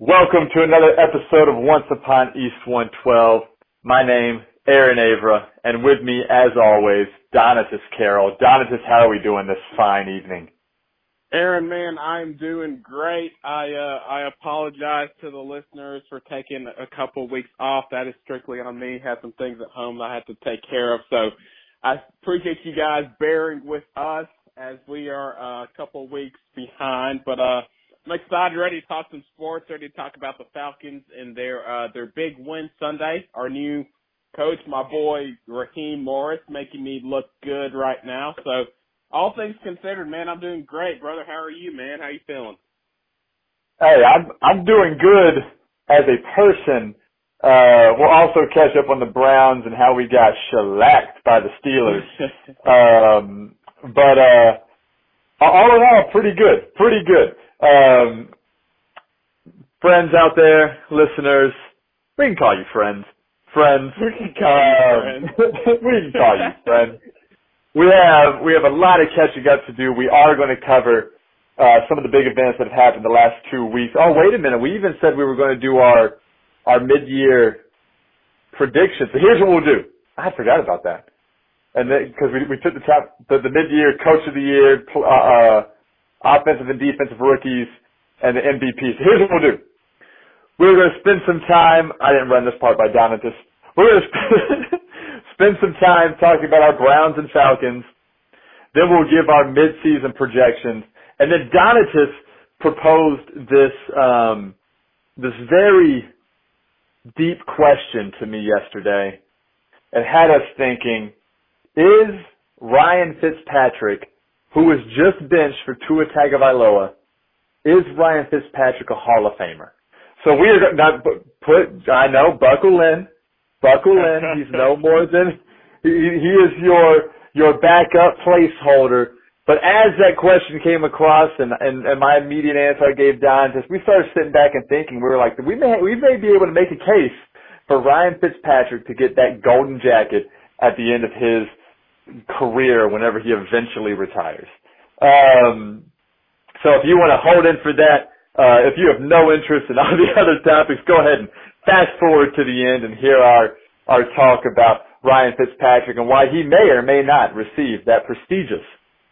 Welcome to another episode of Once Upon East 112. My name, Aaron Avra, and with me, as always, Donatus Carroll. Donatus, how are we doing this fine evening? Aaron, man, I'm doing great. I apologize to the listeners for taking a couple weeks off. That is strictly on me. Had some things at home that I had to take care of, so I appreciate you guys bearing with us as we are a couple weeks behind, but I'm excited, ready to talk some sports, ready to talk about the Falcons and their big win Sunday. Our new coach, my boy Raheem Morris, making me look good right now. So all things considered, man, I'm doing great, brother. How are you, man? How you feeling? Hey, I'm doing good as a person. We'll also catch up on the Browns and how we got shellacked by the Steelers. All in all, pretty good. Friends out there, listeners, we can call you friends. We have a lot of catching up to do. We are going to cover some of the big events that have happened the last 2 weeks. Oh, wait a minute. We even said we were going to do our mid-year predictions. So here's what we'll do. I forgot about that. And then, because we took the mid-year coach of the year, offensive and defensive rookies, and the MVPs. So here's what we'll do. We're going to spend some time. I didn't run this part by Donatus. We're going to spend some time talking about our Browns and Falcons. Then we'll give our midseason projections. And then Donatus proposed this very deep question to me yesterday and had us thinking, is Ryan Fitzpatrick, who was just benched for Tua Tagovailoa, is Ryan Fitzpatrick a Hall of Famer? So we are not put. I know. Buckle in. He's no more than he is your backup placeholder. But as that question came across, and my immediate answer I gave Don, we started sitting back and thinking. We were like, we may be able to make a case for Ryan Fitzpatrick to get that golden jacket at the end of his career whenever he eventually retires. So if you want to hold in for that, if you have no interest in all the other topics, go ahead and fast forward to the end and hear our talk about Ryan Fitzpatrick and why he may or may not receive that prestigious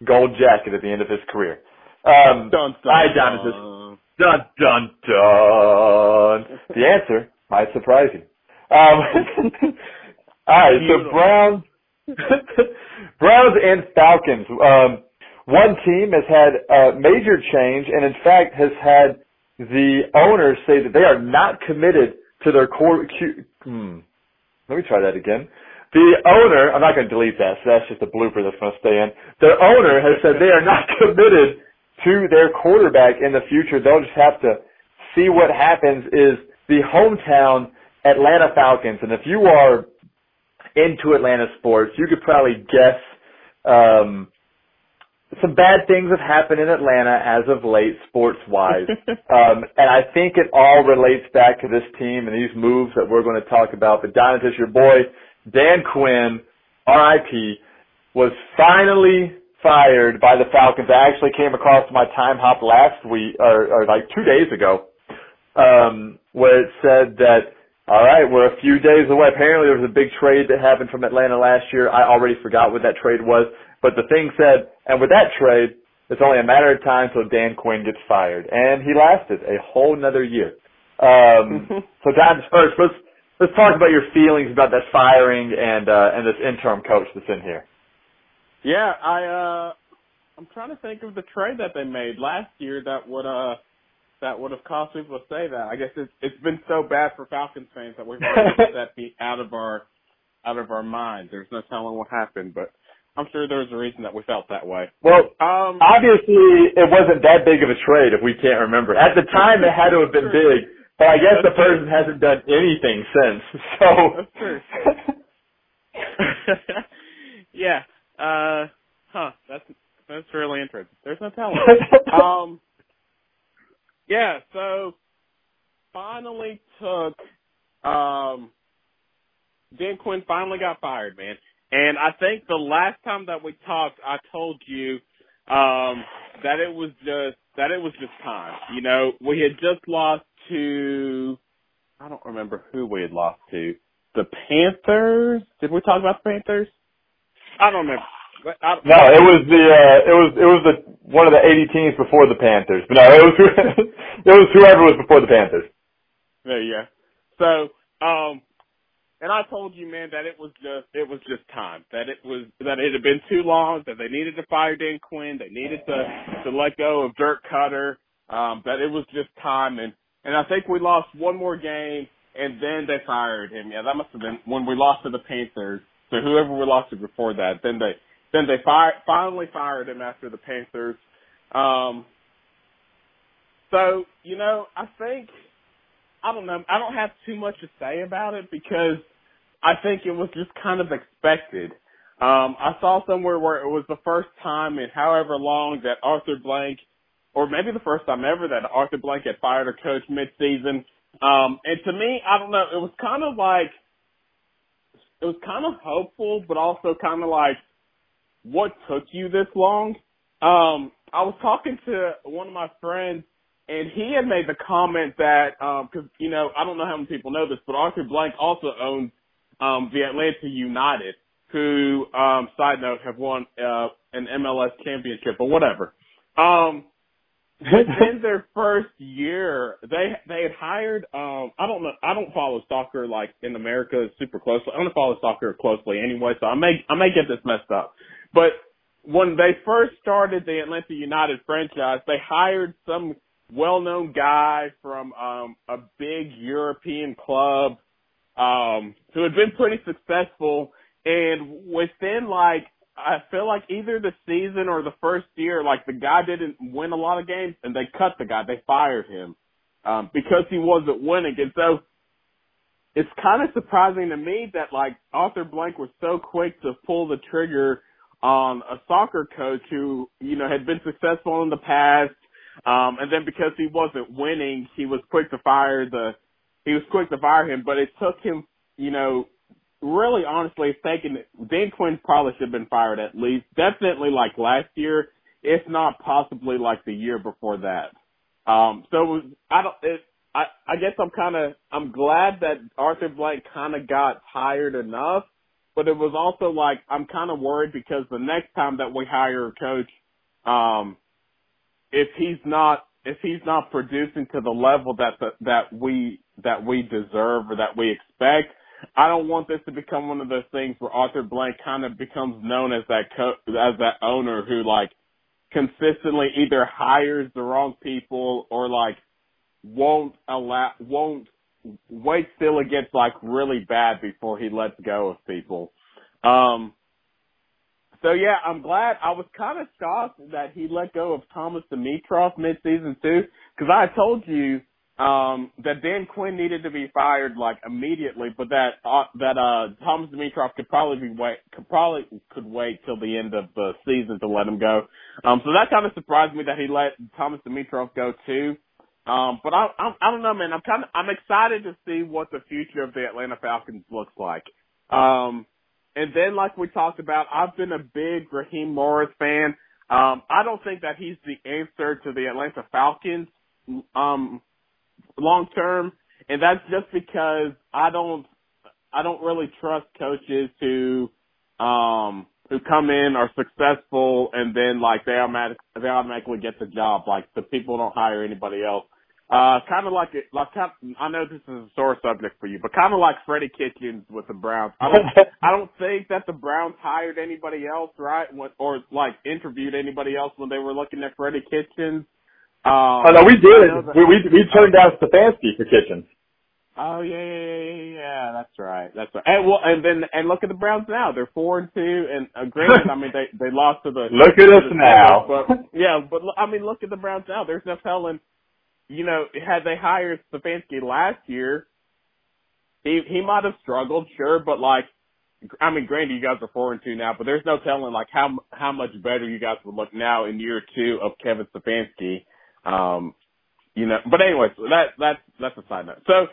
gold jacket at the end of his career. Hi, Donatus. Dun, dun, dun. The answer might surprise you. All right, so Browns and Falcons. One team has had a major change and, in fact, has had the owners say that they are not committed to their core. Let me try that again. The owner, I'm not going to delete that, so that's just a blooper that's going to stay in. Their owner has said they are not committed to their quarterback in the future. They'll just have to see what happens. Is the hometown Atlanta Falcons, and if you are into Atlanta sports, you could probably guess some bad things have happened in Atlanta as of late, sports-wise. And I think it all relates back to this team and these moves that we're going to talk about. But Donatus, your boy, Dan Quinn, RIP, was finally fired by the Falcons. I actually came across my time hop last week, or like 2 days ago, where it said that, all right, we're a few days away. Apparently there was a big trade that happened from Atlanta last year. I already forgot what that trade was. But the thing said, and with that trade, it's only a matter of time till Dan Quinn gets fired. And he lasted a whole nother year. So Don, first, let's talk about your feelings about that firing and this interim coach that's in here. Yeah, I'm trying to think of the trade that they made last year that would have caused people to say that. I guess it's been so bad for Falcons fans that we've already let that be out of our minds. There's no telling what happened, but I'm sure there was a reason that we felt that way. Well, obviously it wasn't that big of a trade if we can't remember. At the time it had to have been big, but I guess the person hasn't done anything since. So that's true. Yeah. That's really interesting. There's no telling. Yeah, so finally Dan Quinn finally got fired, man. And I think the last time that we talked, I told you that it was just time. You know, we had just lost to, I don't remember who we had lost to. The Panthers? Did we talk about the Panthers? I don't remember. No, it was the one of the 80 teams before the Panthers. But no, it was whoever was before the Panthers. There you go. So, and I told you, man, that it was just time. That it had been too long. That they needed to fire Dan Quinn. They needed to let go of Dirk Cutter. That it was just time. And I think we lost one more game, and then they fired him. Yeah, that must have been when we lost to the Panthers. So whoever we lost to before that, then they finally fired him after the Panthers. So, you know, I think, I don't know, I don't have too much to say about it because I think it was just kind of expected. I saw somewhere where it was the first time in however long that Arthur Blank, or maybe the first time ever that Arthur Blank had fired a coach midseason. And to me, I don't know, it was kind of like, it was kind of hopeful, but also kind of like, what took you this long? I was talking to one of my friends, and he had made the comment that, because, you know, I don't know how many people know this, but Arthur Blank also owns the Atlanta United, who, side note, have won an MLS championship or whatever. Within their first year, they had hired, I don't know, I don't follow soccer like in America super closely. I don't follow soccer closely anyway, so I may get this messed up. But when they first started the Atlanta United franchise, they hired some well-known guy from a big European club who had been pretty successful. And within, like, I feel like either the season or the first year, like, the guy didn't win a lot of games, and they cut the guy. They fired him because he wasn't winning. And so it's kind of surprising to me that, like, Arthur Blank was so quick to pull the trigger on a soccer coach who, you know, had been successful in the past. And then because he wasn't winning, he was quick to fire him, but it took him, you know, really honestly, it's taken, Dan Quinn probably should have been fired at least, definitely like last year, if not possibly like the year before that. So it was, I guess I'm glad that Arthur Blank kind of got tired enough. But it was also like, I'm kind of worried because the next time that we hire a coach, if he's not producing to the level that we deserve or that we expect, I don't want this to become one of those things where Arthur Blank kind of becomes known as that owner who like consistently either hires the wrong people or like won't waits till it gets like really bad before he lets go of people. So yeah, I'm glad. I was kind of shocked that he let go of Thomas Dimitroff midseason too, because I told you that Dan Quinn needed to be fired like immediately, but that Thomas Dimitroff could probably wait till the end of the season to let him go. So that kind of surprised me that he let Thomas Dimitroff go too. But I don't know, man. I'm excited to see what the future of the Atlanta Falcons looks like. And then, like we talked about, I've been a big Raheem Morris fan. I don't think that he's the answer to the Atlanta Falcons, long term. And that's just because I don't really trust coaches who come in, are successful, and then like they automatically get the job. Like the people don't hire anybody else. I know this is a sore subject for you, but kind of like Freddie Kitchens with the Browns. I don't think that the Browns hired anybody else, right? Or like interviewed anybody else when they were looking at Freddie Kitchens. Oh no, we did. We turned down Stefanski for Kitchens. Oh yeah. That's right. And look at the Browns now. They're 4-2, and granted, I mean they lost to the. Look at us now. But I mean, look at the Browns now. There's no telling. You know, had they hired Stefanski last year, he might have struggled, sure, but like, I mean, granted, you guys are 4-2 now, but there's no telling like how much better you guys would look now in year two of Kevin Stefanski. You know, but anyway, so that's a side note. So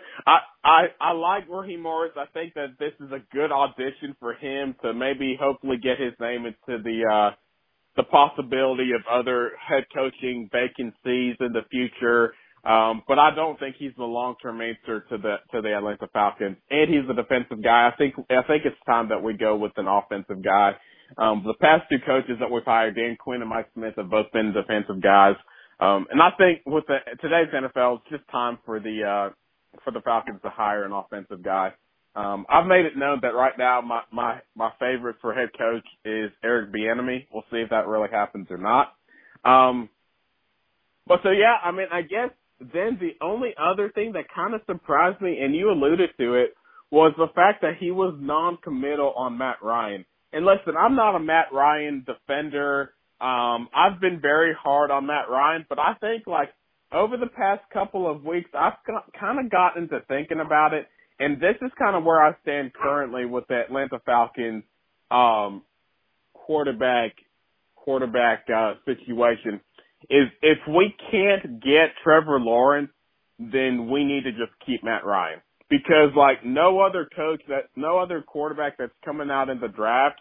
I like Raheem Morris. I think that this is a good audition for him to maybe hopefully get his name into the possibility of other head coaching vacancies in the future. But I don't think he's the long-term answer to the Atlanta Falcons. And he's a defensive guy. I think it's time that we go with an offensive guy. The past two coaches that we've hired, Dan Quinn and Mike Smith, have both been defensive guys. And I think with today's NFL, it's just time for the Falcons to hire an offensive guy. I've made it known that right now my favorite for head coach is Eric Bieniemy. We'll see if that really happens or not. But so yeah, I mean, I guess then the only other thing that kind of surprised me, and you alluded to it, was the fact that he was non-committal on Matt Ryan. And listen, I'm not a Matt Ryan defender. I've been very hard on Matt Ryan, but I think like over the past couple of weeks, I've kind of gotten to thinking about it. And this is kind of where I stand currently with the Atlanta Falcons quarterback situation. Is if we can't get Trevor Lawrence, then we need to just keep Matt Ryan, because like no other quarterback that's coming out in the draft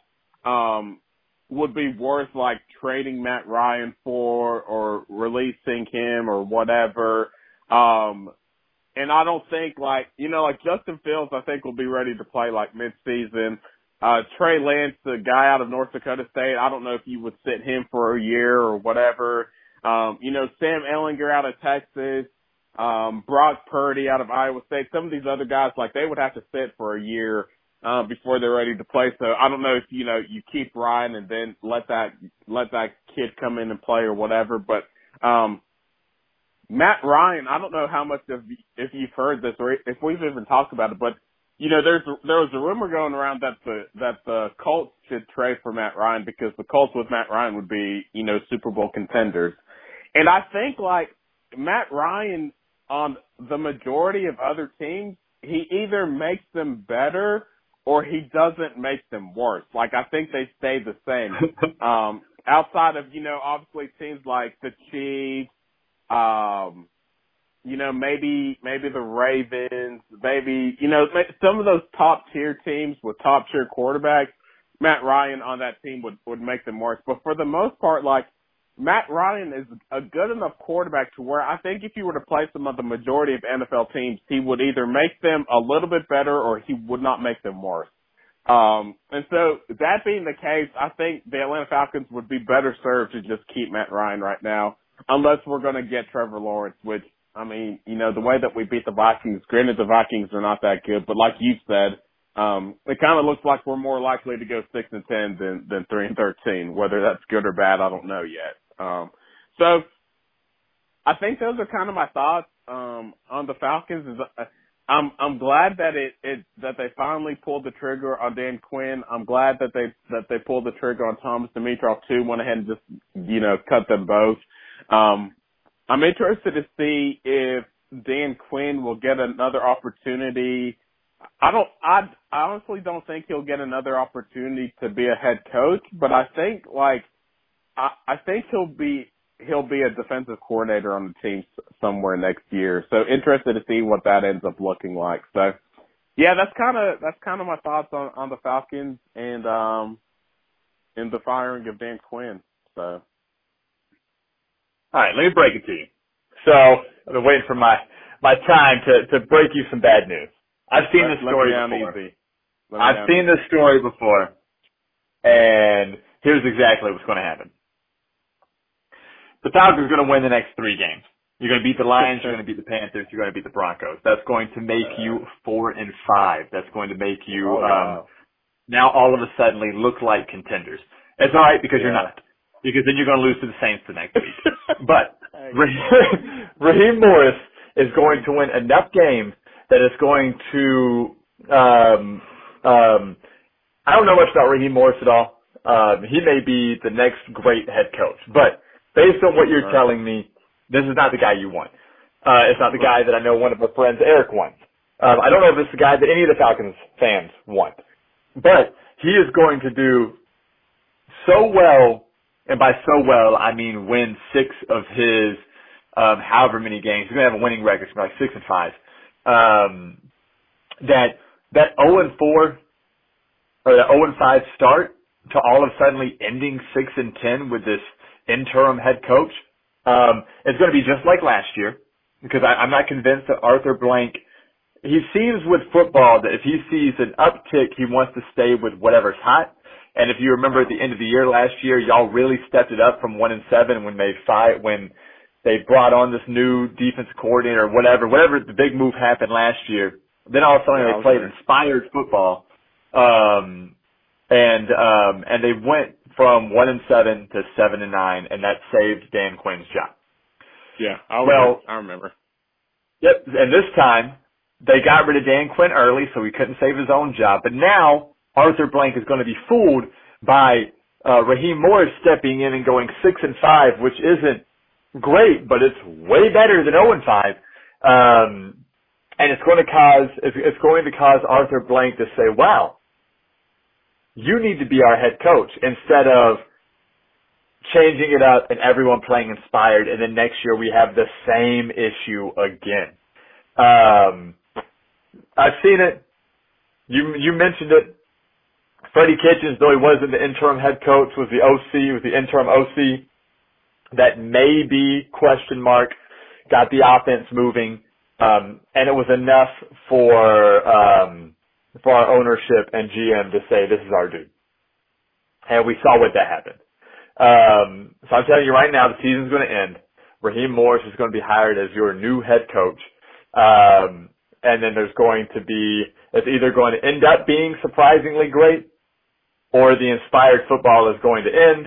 would be worth like trading Matt Ryan for or releasing him or whatever. And I don't think like Justin Fields, I think, will be ready to play like midseason. Trey Lance, the guy out of North Dakota State, I don't know if you would sit him for a year or whatever. Sam Ehlinger out of Texas, Brock Purdy out of Iowa State, some of these other guys, like they would have to sit for a year, before they're ready to play. So I don't know if, you keep Ryan and then let that kid come in and play or whatever. But, Matt Ryan, I don't know how much of, if you've heard this or if we've even talked about it, but there was a rumor going around that the Colts should trade for Matt Ryan, because the Colts with Matt Ryan would be, Super Bowl contenders. And I think like Matt Ryan on the majority of other teams, he either makes them better or he doesn't make them worse. Like I think they stay the same. Outside of, obviously teams like the Chiefs, maybe the Ravens, some of those top tier teams with top tier quarterbacks, Matt Ryan on that team would make them worse. But for the most part, like Matt Ryan is a good enough quarterback to where I think if you were to place him on the majority of NFL teams, he would either make them a little bit better or he would not make them worse. And so that being the case, I think the Atlanta Falcons would be better served to just keep Matt Ryan right now, unless we're going to get Trevor Lawrence, which, I mean, the way that we beat the Vikings, granted the Vikings are not that good, but like you said, it kind of looks like we're more likely to go 6-10 than 3-13. Whether that's good or bad, I don't know yet. So I think those are kind of my thoughts, on the Falcons. I'm glad that that they finally pulled the trigger on Dan Quinn. I'm glad that they pulled the trigger on Thomas Dimitroff too, went ahead and just, cut them both. I'm interested to see if Dan Quinn will get another opportunity. I honestly don't think he'll get another opportunity to be a head coach, but I think I think he'll be a defensive coordinator on the team somewhere next year. So interested to see what that ends up looking like. So yeah, that's kind of my thoughts on the Falcons and the firing of Dan Quinn. So. All right, let me break it to you. So I've been waiting for my time to break you some bad news. I've seen this story before. I've seen this story before, and here's exactly what's going to happen. The Falcons are going to win the next three games. You're going to beat the Lions, you're going to beat the Panthers, you're going to beat the Broncos. That's going to make you 4-5. That's going to make you now all of a sudden look like contenders. It's all right because you're not. Because then you're going to lose to the Saints the next week. But Raheem Morris is going to win enough games that it's going to I don't know much about Raheem Morris at all. He may be the next great head coach. But based on what you're telling me, this is not the guy you want. It's not the guy that I know one of my friends, Eric, wants. I don't know if it's the guy that any of the Falcons fans want. But he is going to do so well. And by so well, I mean win six of his however many games. He's going to have a winning record. It's going to be like 6-5. That 0-4 or that 0-5 start to all of a sudden ending 6-10 with this interim head coach, it's going to be just like last year. because I'm not convinced that Arthur Blank, he seems with football that if he sees an uptick, he wants to stay with whatever's hot. And if you remember at the end of the year last year, y'all really stepped it up from 1-7 when they brought on this new defense coordinator, whatever the big move happened last year. Then all of a sudden they played inspired football, and they went from 1-7 to 7-9, and that saved Dan Quinn's job. Yeah, I remember. Yep, and this time they got rid of Dan Quinn early, so he couldn't save his own job. But now Arthur Blank is going to be fooled by Raheem Morris stepping in and going 6-5, which isn't great, but it's way better than 0-5. And it's going to cause Arthur Blank to say, "Wow, you need to be our head coach," instead of changing it up and everyone playing inspired. And then next year we have the same issue again. I've seen it. You mentioned it. Freddie Kitchens, though he wasn't the interim head coach, was the interim OC. That may be ? Got the offense moving, and it was enough for our ownership and GM to say, this is our dude. And we saw what that happened. So I'm telling you right now, the season's going to end. Raheem Morris is going to be hired as your new head coach. And then it's either going to end up being surprisingly great, or the inspired football is going to end.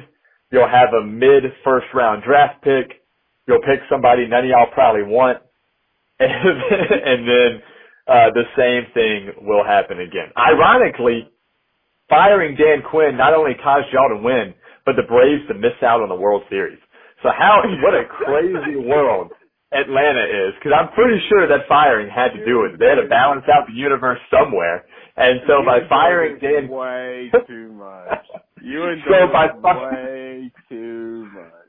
You'll have a mid-first round draft pick. You'll pick somebody none of y'all probably want. And then the same thing will happen again. Ironically, firing Dan Quinn not only caused y'all to win, but the Braves to miss out on the World Series. So what a crazy world Atlanta is, because I'm pretty sure that firing had to do with it. They had to balance out the universe somewhere. And so by firing Dan, way too much. You and so way too much.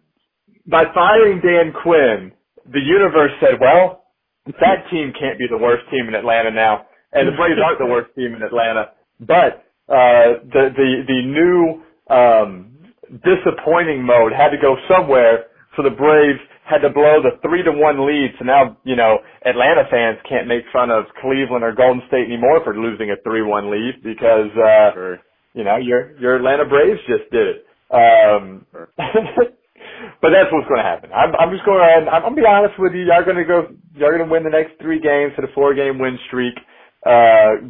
By firing Dan Quinn, the universe said, "Well, that team can't be the worst team in Atlanta now, and the Braves aren't the worst team in Atlanta." But the new disappointing mode had to go somewhere, so the Braves had to blow the 3-1 lead. So now, Atlanta fans can't make fun of Cleveland or Golden State anymore for losing a 3-1 lead because, your Atlanta Braves just did it. But that's what's going to happen. I'm going to be honest with you. Y'all going to win the next 3 games to the 4-game win streak,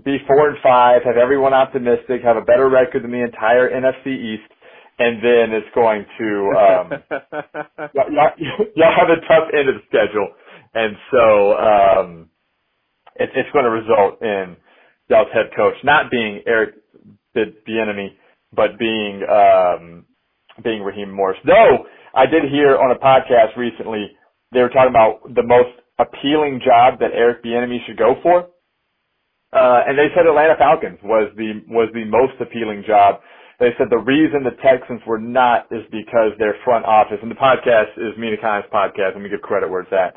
be 4-5, have everyone optimistic, have a better record than the entire NFC East. And then it's going to y'all have a tough end of the schedule, and so it's going to result in y'all's head coach not being Eric Bieniemy, but being Raheem Morris. Though I did hear on a podcast recently they were talking about the most appealing job that Eric Bieniemy should go for, and they said Atlanta Falcons was the most appealing job. They said the reason the Texans were not is because their front office, and the podcast is Mina Khan's podcast, let me give credit where it's at,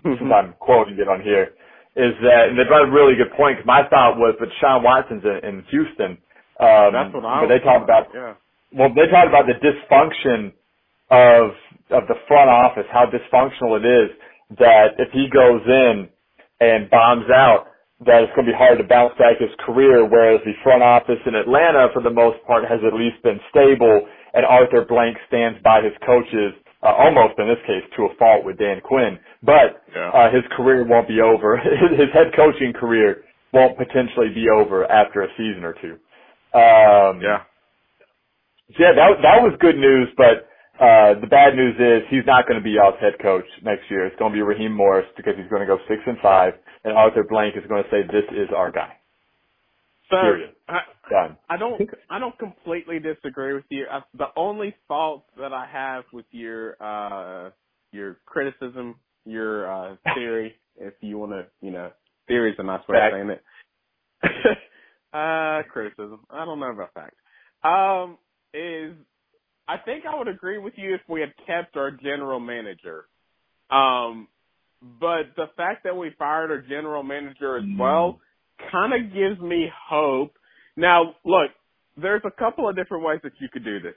since I'm quoting it on here, is that, and they brought a really good point, because my thought was, but Sean Watson's in Houston. That's what I was talking about. Yeah. Well, they talked about the dysfunction of the front office, how dysfunctional it is, that if he goes in and bombs out, that it's going to be hard to bounce back his career, whereas the front office in Atlanta, for the most part, has at least been stable, and Arthur Blank stands by his coaches, almost, in this case, to a fault with Dan Quinn. But his career won't be over. His head coaching career won't potentially be over after a season or two. That was good news, but the bad news is he's not going to be y'all's head coach next year. It's going to be Raheem Morris, because he's going to go 6-5, and Arthur Blank is going to say, "This is our guy." So period. Done. I don't completely disagree with you. The only fault that I have with your criticism, your theory, if you want to, theory is a nice way of saying it. Criticism. I don't know about fact. Is I think I would agree with you if we had kept our general manager. But the fact that we fired our general manager as well kind of gives me hope. Now, look, there's a couple of different ways that you could do this.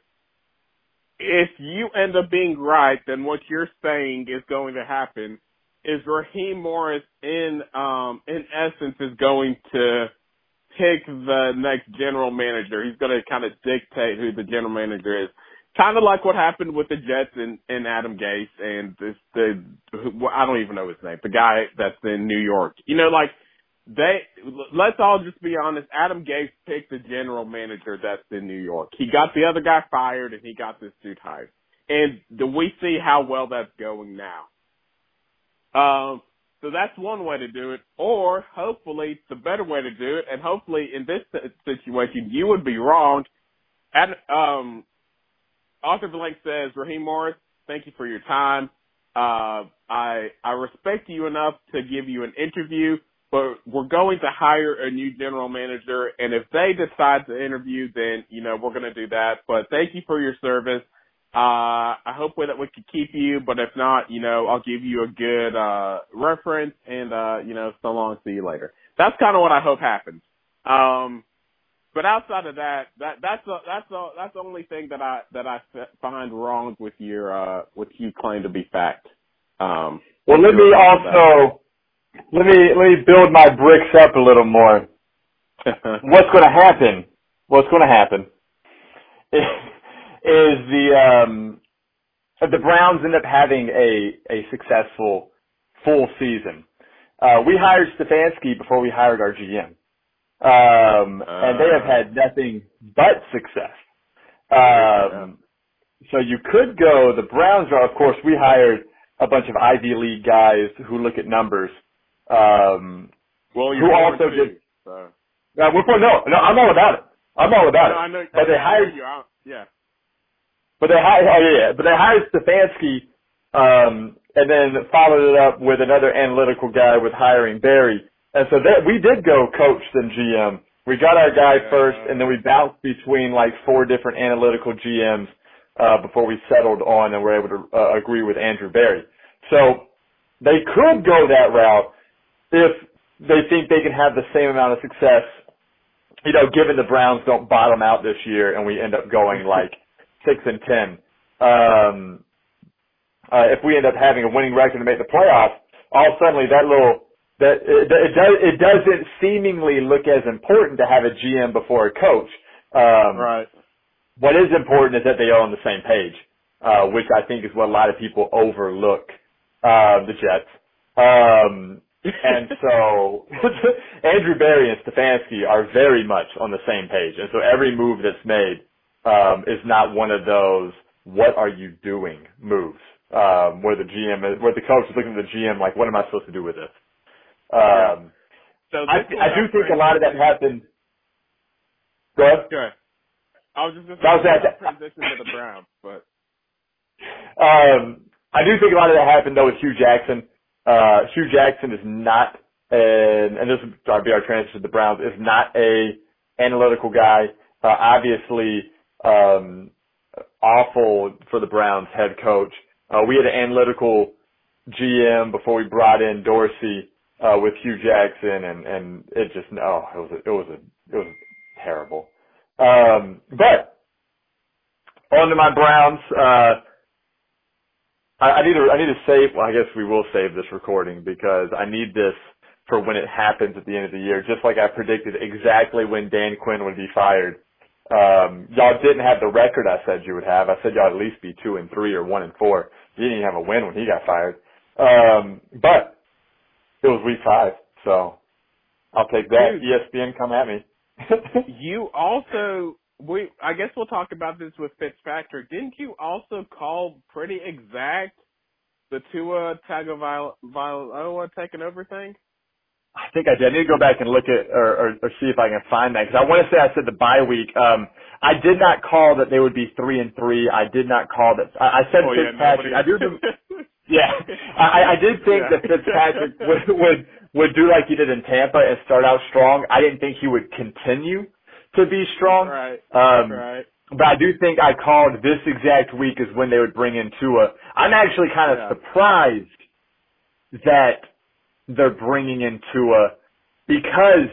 If you end up being right, then what you're saying is going to happen is Raheem Morris in essence is going to pick the next general manager. He's going to kind of dictate who the general manager is. Kind of like what happened with the Jets and Adam Gase and I don't even know his name, the guy that's in New York. You know, like, let's all just be honest, Adam Gase picked the general manager that's in New York. He got the other guy fired and he got this dude hired. And we see how well that's going now. So that's one way to do it, or hopefully the better way to do it, and hopefully in this situation you would be wrong. And, Arthur Blank says, Raheem Morris, thank you for your time. I respect you enough to give you an interview, but we're going to hire a new general manager, and if they decide to interview, then, you know, we're going to do that. But thank you for your service. I hope that we could keep you, but if not, you know, I'll give you a good reference, and, you know, so long, see you later. That's kind of what I hope happens. But outside of that's the only thing that I find wrong with your what you claim to be fact. Well, let me build my bricks up a little more. What's going to happen is the Browns end up having a successful full season. We hired Stefanski before we hired our GM. And they have had nothing but success. So you could go, the Browns are, of course, we hired a bunch of Ivy League guys who look at numbers. Well, who also did. So. No, I'm all about it. I know, but they hired you out. Yeah. But they hired Stefanski, and then followed it up with another analytical guy with hiring Barry. And so we did go coach then GM. We got our guy first, and then we bounced between like four different analytical GMs before we settled on and were able to agree with Andrew Berry. So they could go that route if they think they can have the same amount of success, you know, given the Browns don't bottom out this year and we end up going like 6-10. If we end up having a winning record to make the playoffs, all suddenly it doesn't seemingly look as important to have a GM before a coach. Right. What is important is that they are on the same page, which I think is what a lot of people overlook, the Jets. And so Andrew Berry and Stefanski are very much on the same page. And so every move that's made, is not one of those, what are you doing moves, where the coach is looking at the GM like, what am I supposed to do with this? So I do think a lot of that happened. Go ahead. Okay. I was just going to transition to the Browns, but I do think a lot of that happened though with Hugh Jackson. Hugh Jackson is not and this would be our transition to the Browns, is not a analytical guy. Obviously, awful for the Browns head coach. We had an analytical GM before we brought in Dorsey. With Hugh Jackson and it was terrible. But on to my Browns. I need to save. Well, I guess we will save this recording because I need this for when it happens at the end of the year. Just like I predicted exactly when Dan Quinn would be fired. Y'all didn't have the record I said you would have. I said y'all at least be 2-3 or 1-4. You didn't even have a win when he got fired. But it was week 5, so I'll take that. Dude, ESPN, come at me. You also, I guess we'll talk about this with Fitzpatrick. Didn't you also call pretty exact the Tua Tagovailoa taking over thing? I think I did. I need to go back and look at or see if I can find that because I want to say I said the bye week. I did not call that they would be 3-3. I did not call that. I said Fitzpatrick. Yeah, I did think that Fitzpatrick would do like he did in Tampa and start out strong. I didn't think he would continue to be strong. Right. Right. But I do think I called this exact week is when they would bring in Tua. I'm actually kind of surprised that they're bringing in Tua because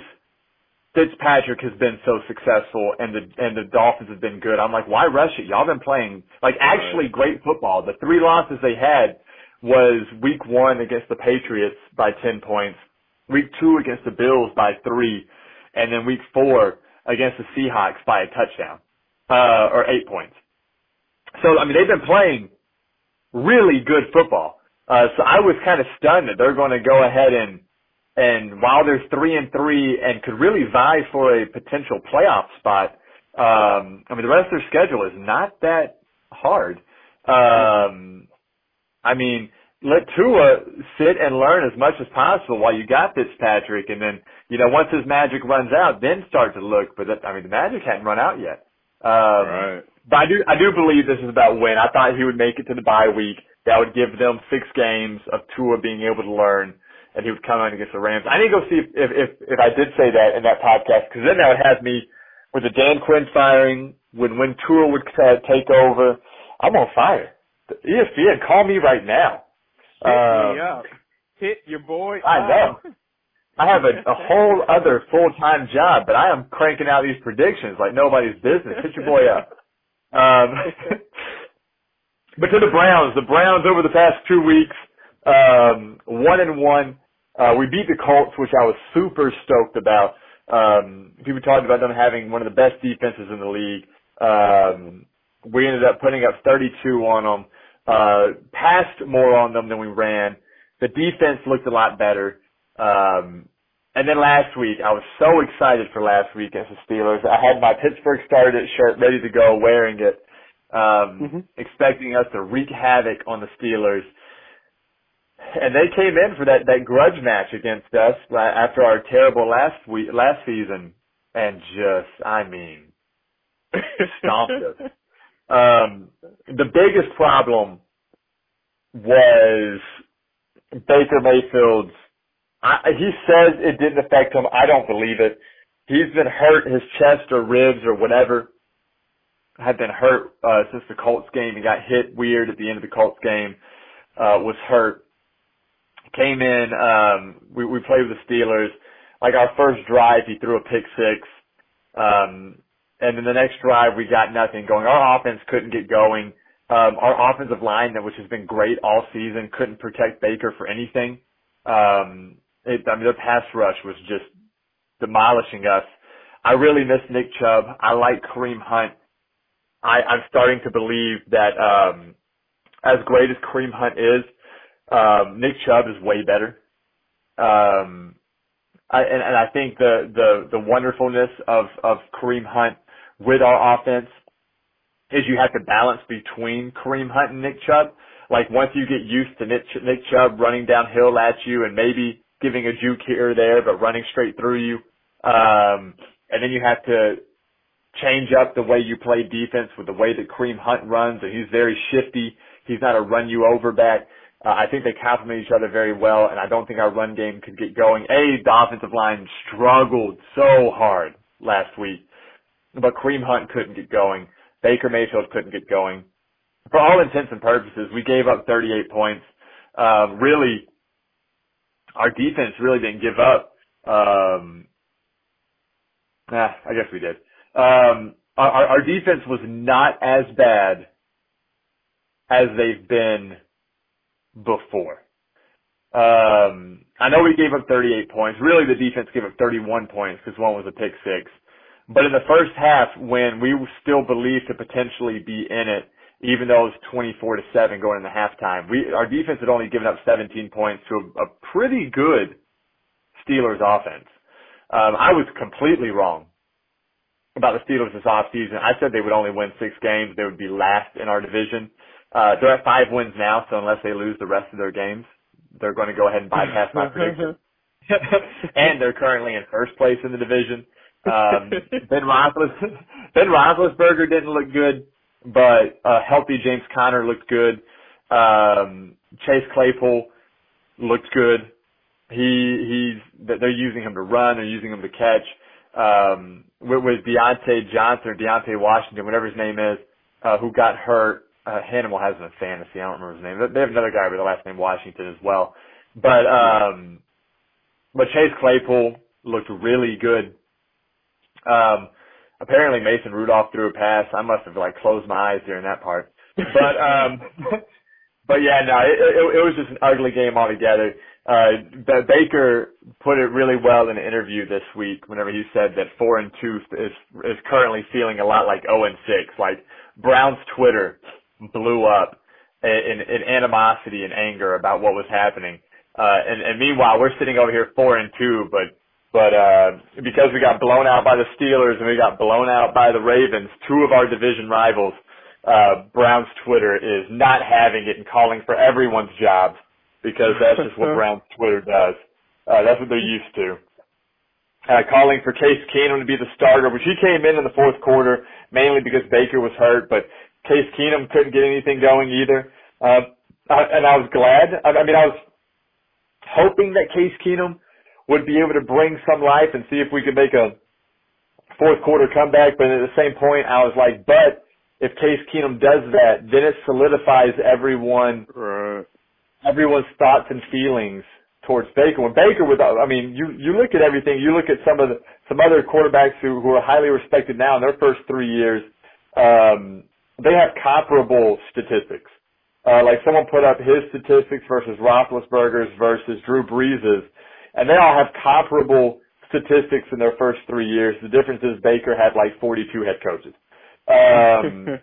Fitzpatrick has been so successful and the Dolphins have been good. I'm like, why rush it? Y'all been playing like actually great football. The 3 losses they had was week one against the Patriots by 10 points, week two against the Bills by 3, and then week 4 against the Seahawks by a touchdown, or 8 points. So, I mean, they've been playing really good football. So I was kind of stunned that they're going to go ahead and while they're 3-3 and could really vie for a potential playoff spot, I mean, the rest of their schedule is not that hard. I mean, let Tua sit and learn as much as possible while you got Fitzpatrick, and then, you know, once his magic runs out, then start to look. But I mean, the magic hadn't run out yet. Right. But I do believe this is about win. I thought he would make it to the bye week. That would give them 6 games of Tua being able to learn, and he would come out against the Rams. I need to go see if I did say that in that podcast, because then that would have me with the Dan Quinn firing, when Tua would take over. I'm on fire. ESPN, call me right now. Hit me up. Hit your boy. I know. I have a whole other full-time job, but I am cranking out these predictions like nobody's business. Hit your boy up. But to the Browns over the past 2 weeks, 1-1. We beat the Colts, which I was super stoked about. People talked about them having one of the best defenses in the league. We ended up putting up 32 on them, passed more on them than we ran. The defense looked a lot better. And then last week, I was so excited for last week as the Steelers. I had my Pittsburgh Started shirt ready to go, wearing it, expecting us to wreak havoc on the Steelers. And they came in for that grudge match against us after our terrible last season, and just, I mean, stomped us. The biggest problem was Baker Mayfield's. He says it didn't affect him. I don't believe it. He's been hurt. His chest or ribs or whatever had been hurt since the Colts game. He got hit weird at the end of the Colts game, was hurt. Came in, we played with the Steelers. Like our first drive, he threw a pick-6. And then the next drive, we got nothing going. Our offense couldn't get going. Our offensive line, which has been great all season, couldn't protect Baker for anything. Their pass rush was just demolishing us. I really miss Nick Chubb. I like Kareem Hunt. I'm starting to believe that as great as Kareem Hunt is, Nick Chubb is way better. I think the wonderfulness of Kareem Hunt with our offense is you have to balance between Kareem Hunt and Nick Chubb. Like, once you get used to Nick Chubb running downhill at you and maybe giving a juke here or there, but running straight through you, and then you have to change up the way you play defense with the way that Kareem Hunt runs, and he's very shifty. He's not a run-you-over back. I think they complement each other very well, and I don't think our run game could get going. The offensive line struggled so hard last week, but Kareem Hunt couldn't get going. Baker Mayfield couldn't get going. For all intents and purposes, we gave up 38 points. Really, our defense really didn't give up. I guess we did. Our defense was not as bad as they've been before. I know we gave up 38 points. Really, the defense gave up 31 points because one was a pick-6. But in the first half, when we still believed to potentially be in it, even though it was 24-7 going into halftime, our defense had only given up 17 points to a pretty good Steelers offense. I was completely wrong about the Steelers this offseason. I said they would only win 6 games. They would be last in our division. They're at 5 wins now, so unless they lose the rest of their games, they're going to go ahead and bypass my prediction. And they're currently in first place in the division. Ben Roethlisberger didn't look good, but healthy James Conner looked good. Chase Claypool looked good. They're using him to run. They're using him to catch. With Deontay Johnson or Deontay Washington, whatever his name is, who got hurt. Hannibal has him in fantasy. I don't remember his name. They have another guy with the last name Washington as well. But Chase Claypool looked really good. Apparently Mason Rudolph threw a pass. I must have closed my eyes during that part. But But yeah, no, it was just an ugly game altogether. Baker put it really well in an interview this week whenever he said that 4-2 is currently feeling a lot like 0-6. Like, Brown's Twitter blew up in animosity and anger about what was happening. And meanwhile, we're sitting over here 4-2, but because we got blown out by the Steelers and we got blown out by the Ravens, two of our division rivals, Brown's Twitter is not having it and calling for everyone's jobs. Because that's just what Brown's Twitter does. That's what they're used to. Calling for Case Keenum to be the starter, which he came in the fourth quarter, mainly because Baker was hurt, but Case Keenum couldn't get anything going either. And I was glad. I mean, I was hoping that Case Keenum would be able to bring some life and see if we could make a fourth quarter comeback. But at the same point, I was like, but if Case Keenum does that, then it solidifies everyone's thoughts and feelings towards Baker. When Baker was, I mean, you look at everything. You look at some other quarterbacks who are highly respected now in their first 3 years. They have comparable statistics. Like someone put up his statistics versus Roethlisberger's versus Drew Brees's, and they all have comparable statistics in their first 3 years. The difference is Baker had like 42 head coaches, and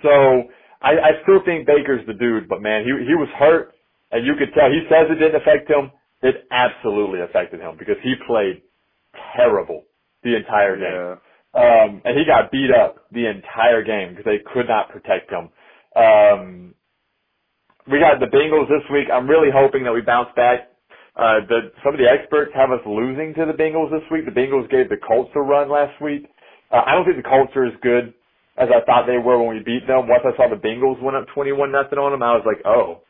so I still think Baker's the dude. But man, he was hurt. And you could tell, he says it didn't affect him. It absolutely affected him because he played terrible the entire game. Yeah. And he got beat up the entire game because they could not protect him. We got the Bengals this week. I'm really hoping that we bounce back. Some of the experts have us losing to the Bengals this week. The Bengals gave the Colts a run last week. I don't think the Colts are as good as I thought they were when we beat them. Once I saw the Bengals went up 21-0 on them, I was like, oh.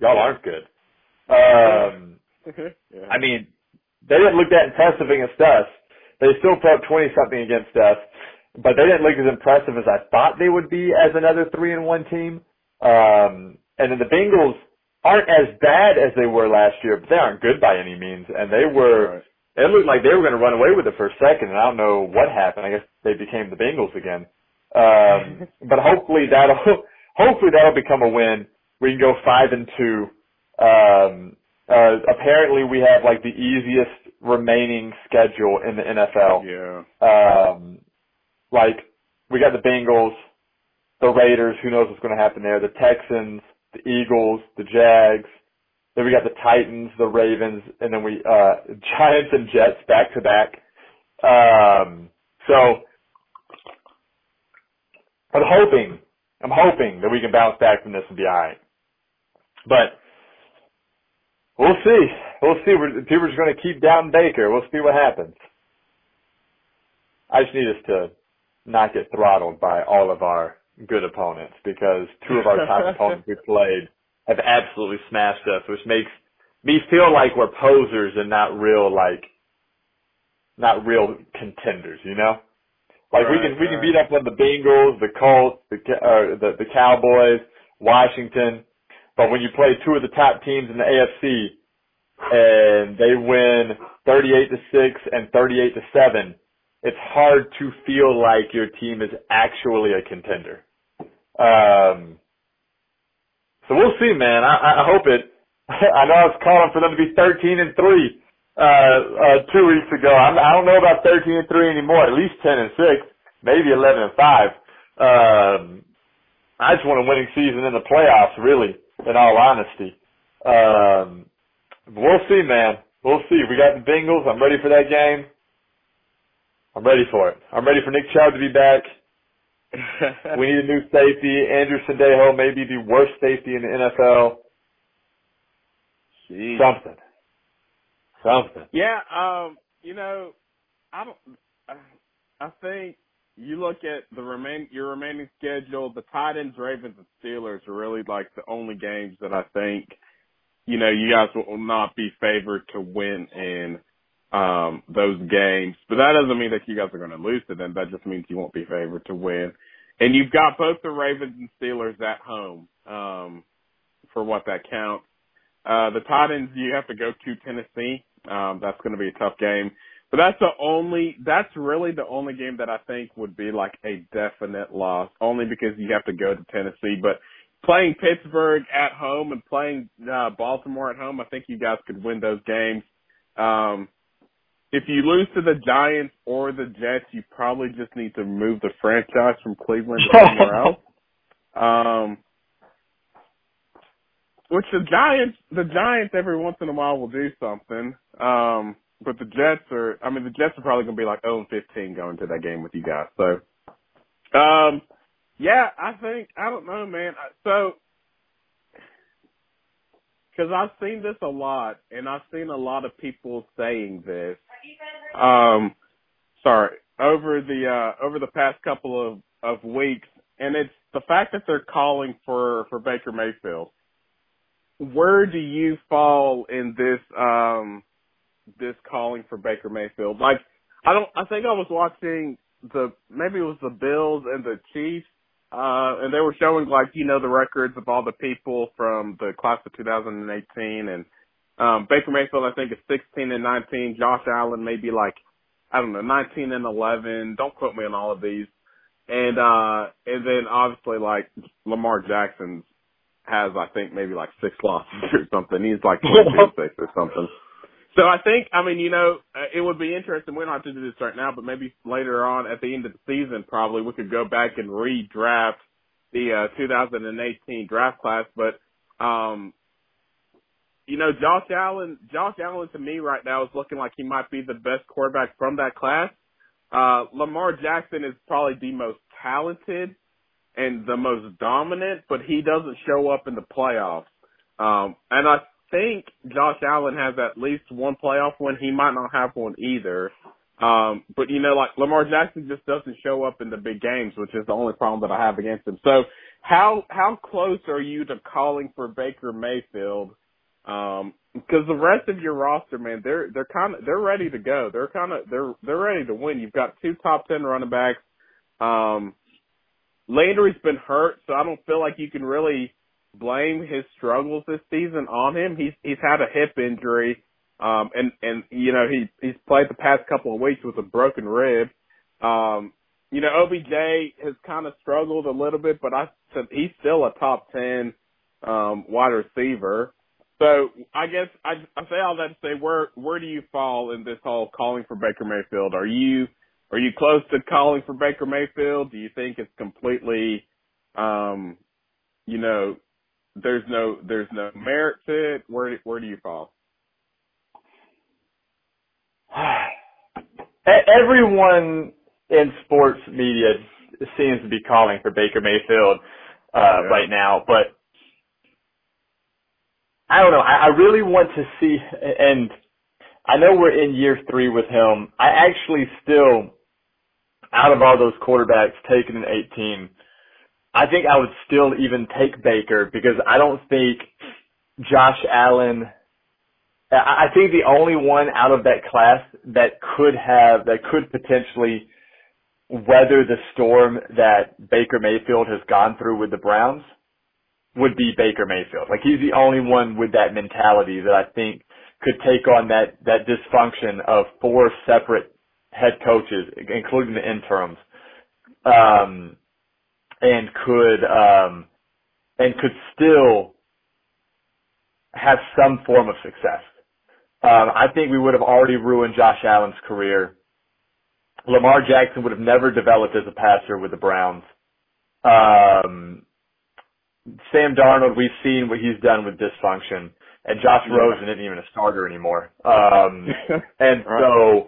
Y'all aren't good. Yeah. I mean, they didn't look that impressive against us. They still put up 20-something against us, but they didn't look as impressive as I thought they would be as another 3-1 team. And then the Bengals aren't as bad as they were last year, but they aren't good by any means. And they were, it looked like they were going to run away with it for a second, and I don't know what happened. I guess they became the Bengals again. But hopefully that'll become a win. We can go 5-2. Apparently we have like the easiest remaining schedule in the NFL. Yeah. Like we got the Bengals, the Raiders, who knows what's going to happen there, the Texans, the Eagles, the Jags, then we got the Titans, the Ravens, and then we, Giants and Jets back to back. So I'm hoping that we can bounce back from this and be all right. But we'll see. We'll see. People are just going to keep down Baker. We'll see what happens. I just need us to not get throttled by all of our good opponents because two of our top opponents we played have absolutely smashed us, which makes me feel like we're posers and not real contenders, you know? Like we can beat up on the Bengals, the Colts, the Cowboys, Washington. But when you play two of the top teams in the AFC and they win 38-6 and 38-7, it's hard to feel like your team is actually a contender. So we'll see, man. I hope it. I know I was calling for them to be 13-3 2 weeks ago. I don't know about 13-3 anymore. At least 10-6, maybe 11-5. I just want a winning season in the playoffs, really. In all honesty, we'll see, man. We'll see. We got the Bengals. I'm ready for that game. I'm ready for it. I'm ready for Nick Chubb to be back. We need a new safety. Andrew Sandejo may be the worst safety in the NFL. Jeez. Something. Yeah. You know, I think you look at your remaining schedule. The Titans, Ravens, and Steelers are really like the only games that I think, you know, you guys will not be favored to win in those games. But that doesn't mean that you guys are going to lose to them. That just means you won't be favored to win. And you've got both the Ravens and Steelers at home for what that counts. The Titans, you have to go to Tennessee. That's going to be a tough game. But that's really the only game that I think would be like a definite loss, only because you have to go to Tennessee. But playing Pittsburgh at home and playing Baltimore at home, I think you guys could win those games. If you lose to the Giants or the Jets, you probably just need to move the franchise from Cleveland to somewhere else. Which the Giants every once in a while will do something. But the Jets are probably going to be like 0-15 going to that game with you guys. So, I don't know, man. So, because I've seen this a lot, and I've seen a lot of people saying this. Over the past couple of weeks, and it's the fact that they're calling for Baker Mayfield. Where do you fall in this this calling for Baker Mayfield? I think I was watching the Bills and the Chiefs, and they were showing the records of all the people from the class of 2018, and Baker Mayfield I think is 16-19. Josh Allen maybe 19-11. Don't quote me on all of these. And then obviously Lamar Jackson has I think maybe 6 losses or something. He's 26 or something. So I think, it would be interesting. We don't have to do this right now, but maybe later on at the end of the season probably we could go back and redraft the 2018 draft class. But, Josh Allen to me right now is looking like he might be the best quarterback from that class. Lamar Jackson is probably the most talented and the most dominant, but he doesn't show up in the playoffs. And I think Josh Allen has at least one playoff win. He might not have one either. But, Lamar Jackson just doesn't show up in the big games, which is the only problem that I have against him. So how close are you to calling for Baker Mayfield? Because the rest of your roster, man, they're ready to go. They're ready to win. You've got 2 top 10 running backs. Landry's been hurt, so I don't feel like you can really blame his struggles this season on him. He's had a hip injury, he's played the past couple of weeks with a broken rib. OBJ has kind of struggled a little bit, but he's still a top 10 wide receiver. So I guess I say all that to say, where do you fall in this whole calling for Baker Mayfield? Are you close to calling for Baker Mayfield? Do you think it's completely, there's no merit to it? Where do you fall? Everyone in sports media seems to be calling for Baker Mayfield right now, but I don't know. I really want to see, and I know we're in year 3 with him. I actually still, out of all those quarterbacks taken in 2018, I think I would still even take Baker because I don't think Josh Allen, I think the only one out of that class that could potentially weather the storm that Baker Mayfield has gone through with the Browns would be Baker Mayfield. He's the only one with that mentality that I think could take on that dysfunction of 4 separate head coaches, including the interims, and could still have some form of success. I think we would have already ruined Josh Allen's career. Lamar Jackson would have never developed as a passer with the Browns. Sam Darnold, we've seen what he's done with dysfunction, and Josh Rosen isn't even a starter anymore. And so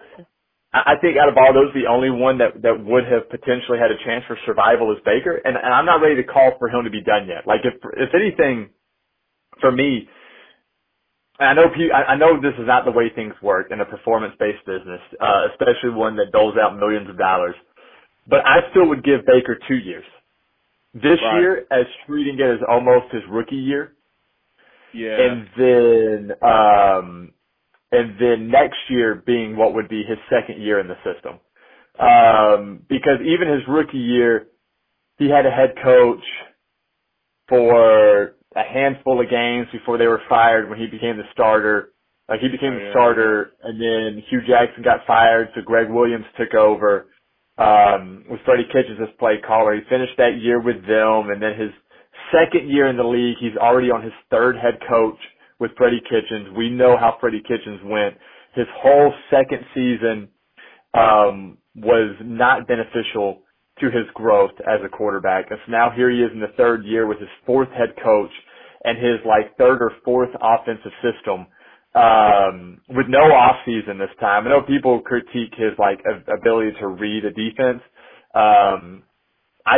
I think out of all those, the only one that would have potentially had a chance for survival is Baker, and I'm not ready to call for him to be done yet. If anything, for me, I know this is not the way things work in a performance-based business, especially one that doles out millions of dollars, but I still would give Baker 2 years. This year, as treating it as almost his rookie year. Yeah. And then next year being what would be his second year in the system. Because even his rookie year, he had a head coach for a handful of games before they were fired when he became the starter. He became the starter, and then Hugh Jackson got fired, so Greg Williams took over. With Freddie Kitchens as play caller. He finished that year with them, and then his second year in the league. He's already on his third head coach with Freddie Kitchens. We know how Freddie Kitchens went. His whole second season was not beneficial to his growth as a quarterback. And so now here he is in the third year with his fourth head coach and his like third or fourth offensive system, with no off season this time. I know people critique his like ability to read a defense. I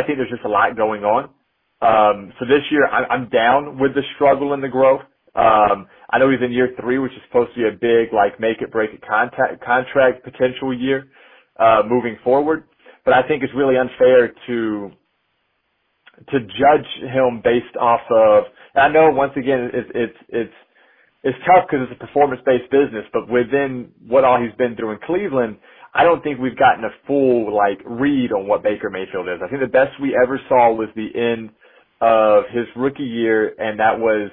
think there's just a lot going on. So this year I'm down with the struggle and the growth. I know he's in year three, which is supposed to be a big, like, make it break it contract potential year, moving forward. But I think it's really unfair to judge him based off of, and I know once again, it's tough because it's a performance-based business, but within what all he's been through in Cleveland, I don't think we've gotten a full, like, read on what Baker Mayfield is. I think the best we ever saw was the end of his rookie year, and that was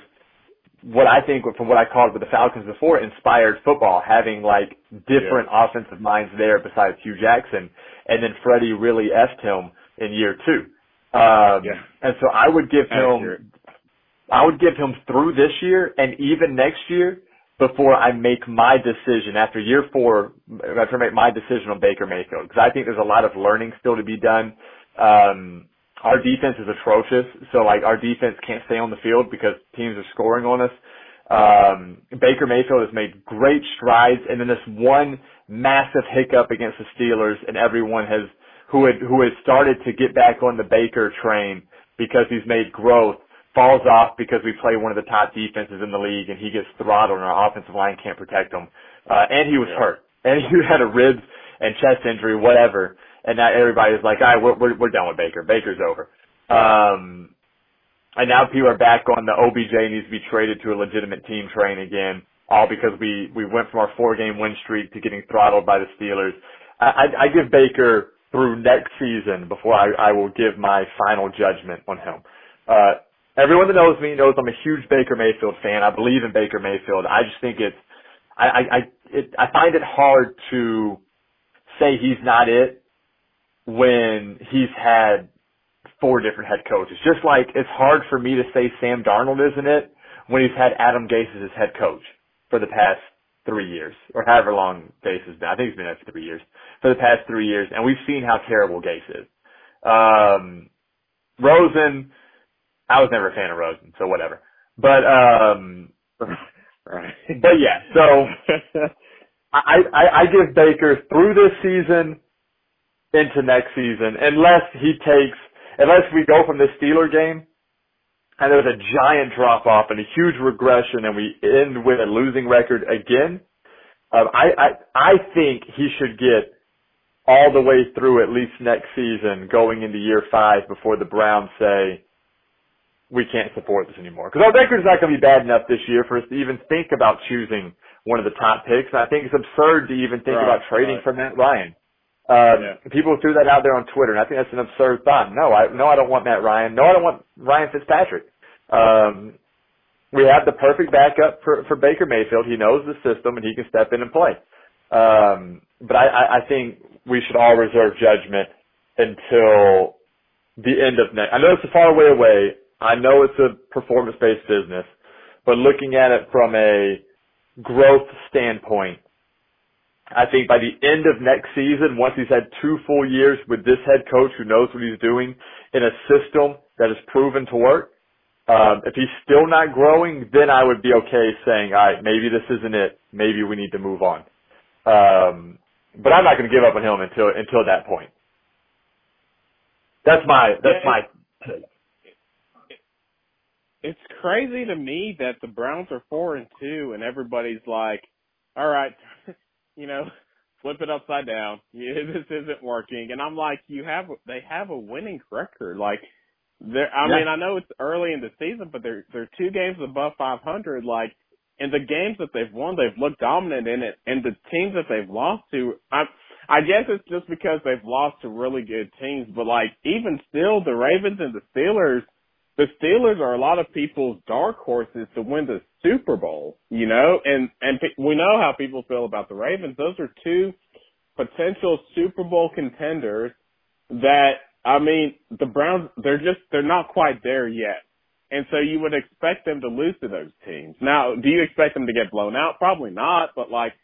what I think, from what I called with the Falcons before, inspired football, having, like, different offensive minds there besides Hugh Jackson, and then Freddie really effed him in year two. And so I would give him through this year and even next year before I make my decision after year four, after I make my decision on Baker Mayfield, because I think there's a lot of learning still to be done. Our defense is atrocious, so like our defense can't stay on the field because teams are scoring on us. Baker Mayfield has made great strides, and then this one massive hiccup against the Steelers, and everyone has who has started to get back on the Baker train because he's made growth falls off because we play one of the top defenses in the league, and he gets throttled, and our offensive line can't protect him. And he was hurt, and he had a ribs and chest injury, whatever. And now everybody's like, all right, we're done with Baker. Baker's over. And now people are back on the OBJ needs to be traded to a legitimate team train again, all because we went from our 4-game win streak to getting throttled by the Steelers. I give Baker through next season before I will give my final judgment on him. Everyone that knows me knows I'm a huge Baker Mayfield fan. I believe in Baker Mayfield. I just think I find it hard to say he's not it when he's had four different head coaches. Just like it's hard for me to say Sam Darnold isn't it when he's had Adam Gase as his head coach for the past 3 years, or however long Gase has been. I think he's been there for 3 years. For the past 3 years, and we've seen how terrible Gase is. Rosen, I was never a fan of Rosen, so whatever. But right. But yeah, so I give Baker through this season into next season, unless we go from the Steeler game and there's a giant drop off and a huge regression and we end with a losing record again. I think he should get all the way through at least next season, going into year five before the Browns say we can't support this anymore. Because our record's not going to be bad enough this year for us to even think about choosing one of the top picks. And I think it's absurd to even think about trading for Matt Ryan. People threw that out there on Twitter, and I think that's an absurd thought. No, I don't want Matt Ryan. No, I don't want Ryan Fitzpatrick. We have the perfect backup for Baker Mayfield. He knows the system, and he can step in and play. But I think we should all reserve judgment until the end of next. I know it's a far way away. I know it's a performance-based business. But looking at it from a growth standpoint, I think by the end of next season, once he's had 2 full years with this head coach who knows what he's doing in a system that is proven to work, if he's still not growing, then I would be okay saying, all right, maybe this isn't it. Maybe we need to move on. But I'm not going to give up on him until that point. That's my. It's crazy to me that the Browns are 4-2, and everybody's like, all right. You know, flip it upside down. Yeah, this isn't working. And I'm like, they have a winning record. Like, I mean, I know it's early in the season, but they're 2 games above 500. Like, in the games that they've won, they've looked dominant in it. And the teams that they've lost to, I guess it's just because they've lost to really good teams. But like, even still, the Ravens and the Steelers are a lot of people's dark horses to win the Super Bowl, you know, and we know how people feel about the Ravens. Those are 2 potential Super Bowl contenders that, I mean, the Browns, they're not quite there yet. And so you would expect them to lose to those teams. Now, do you expect them to get blown out? Probably not, but like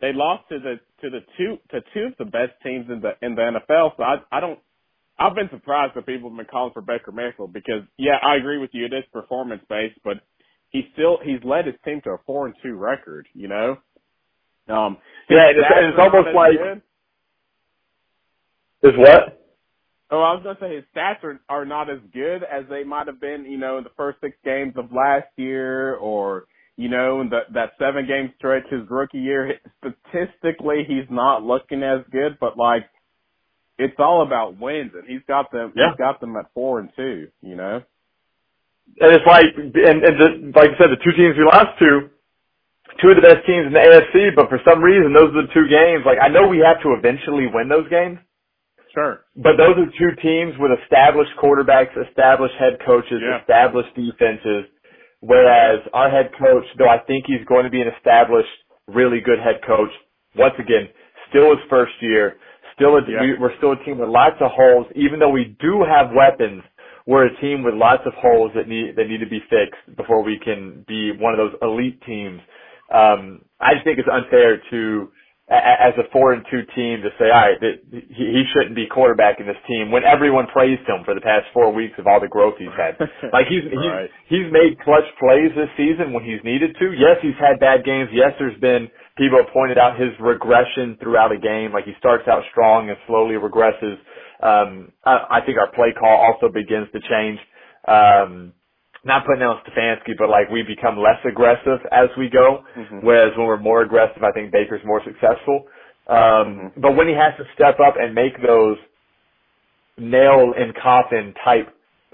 they lost to two of the best teams in the NFL. So I've been surprised that people have been calling for Baker Mayfield because yeah, I agree with you. It is performance based, but he's led his team to a 4-2 record, you know? Yeah, it's almost like is what? Oh, I was going to say his stats are not as good as they might have been, you know, in the first 6 games of last year or, you know, in that 7-game stretch his rookie year. Statistically, he's not looking as good, but like it's all about wins, and he's got them at 4-2, you know. And it's like, and like I said, the two teams we lost to, two of the best teams in the AFC, but for some reason, those are the two games. Like I know we have to eventually win those games. Sure. But those are two teams with established quarterbacks, established head coaches, established defenses, whereas our head coach, though I think he's going to be an established, really good head coach, once again, still his first year, we're still a team with lots of holes. Even though we do have weapons, we're a team with lots of holes that need to be fixed before we can be one of those elite teams. I just think it's unfair to – as a 4-2 team to say, all right, he shouldn't be quarterbacking this team when everyone praised him for the past 4 weeks of all the growth he's had. Like he's made clutch plays this season when he's needed to. Yes, he's had bad games. Yes, there's been people have pointed out his regression throughout a game. Like he starts out strong and slowly regresses. I think our play call also begins to change. Not putting down Stefanski, but like we become less aggressive as we go, whereas when we're more aggressive, I think Baker's more successful. But when he has to step up and make those nail-in-coffin type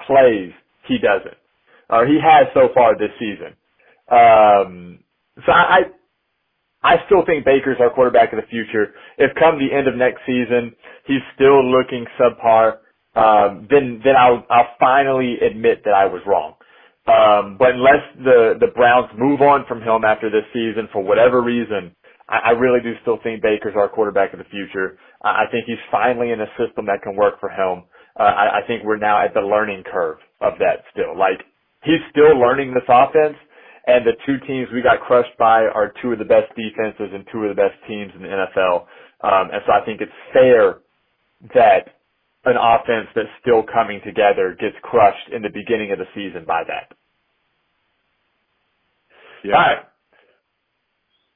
plays, he doesn't. Or he has so far this season. So I still think Baker's our quarterback of the future. If come the end of next season, he's still looking subpar, then I'll finally admit that I was wrong. But unless the Browns move on from him after this season for whatever reason, I really do still think Baker's our quarterback of the future. I think he's finally in a system that can work for him. I think we're now at the learning curve of that still. Like, he's still learning this offense, and the two teams we got crushed by are two of the best defenses and two of the best teams in the NFL. And so I think it's fair that an offense that's still coming together gets crushed in the beginning of the season by that. Yeah. All right.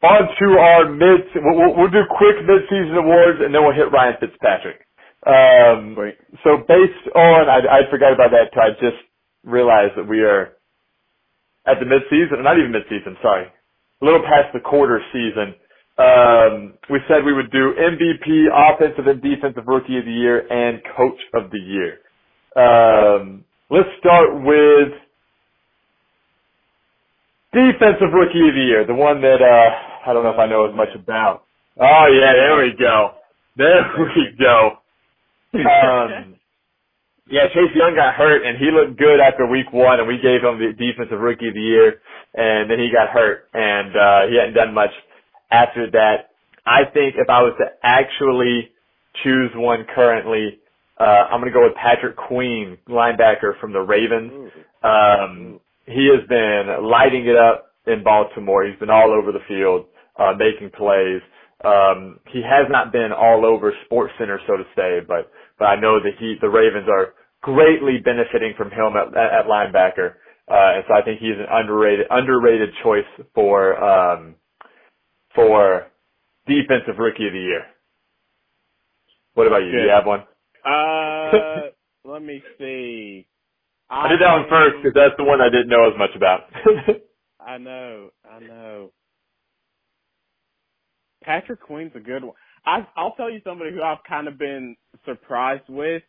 On to our we'll do quick midseason awards, and then we'll hit Ryan Fitzpatrick. So based on, I forgot about that until I just realized that we are at the midseason, not even midseason, sorry, a little past the quarter season. We said we would do MVP, Offensive and Defensive Rookie of the Year, and Coach of the Year. Let's start with Defensive Rookie of the Year, the one that I don't know if I know as much about. Oh, yeah, there we go. Yeah, Chase Young got hurt, and he looked good after week one, and we gave him the Defensive Rookie of the Year, and then he got hurt, and he hadn't done much after that. I think if I was to actually choose one currently, I'm going to go with Patrick Queen, linebacker from the Ravens. He has been lighting it up in Baltimore. He's been all over the field, making plays. He has not been all over SportsCenter, so to say, but I know that the Ravens are greatly benefiting from him at linebacker. And so I think he's an underrated choice for Defensive Rookie of the Year. What about you? Good. Do you have one? Let me see. I did that one first because that's the one I didn't know as much about. I know. Patrick Queen's a good one. I'll tell you somebody who I've kind of been surprised with,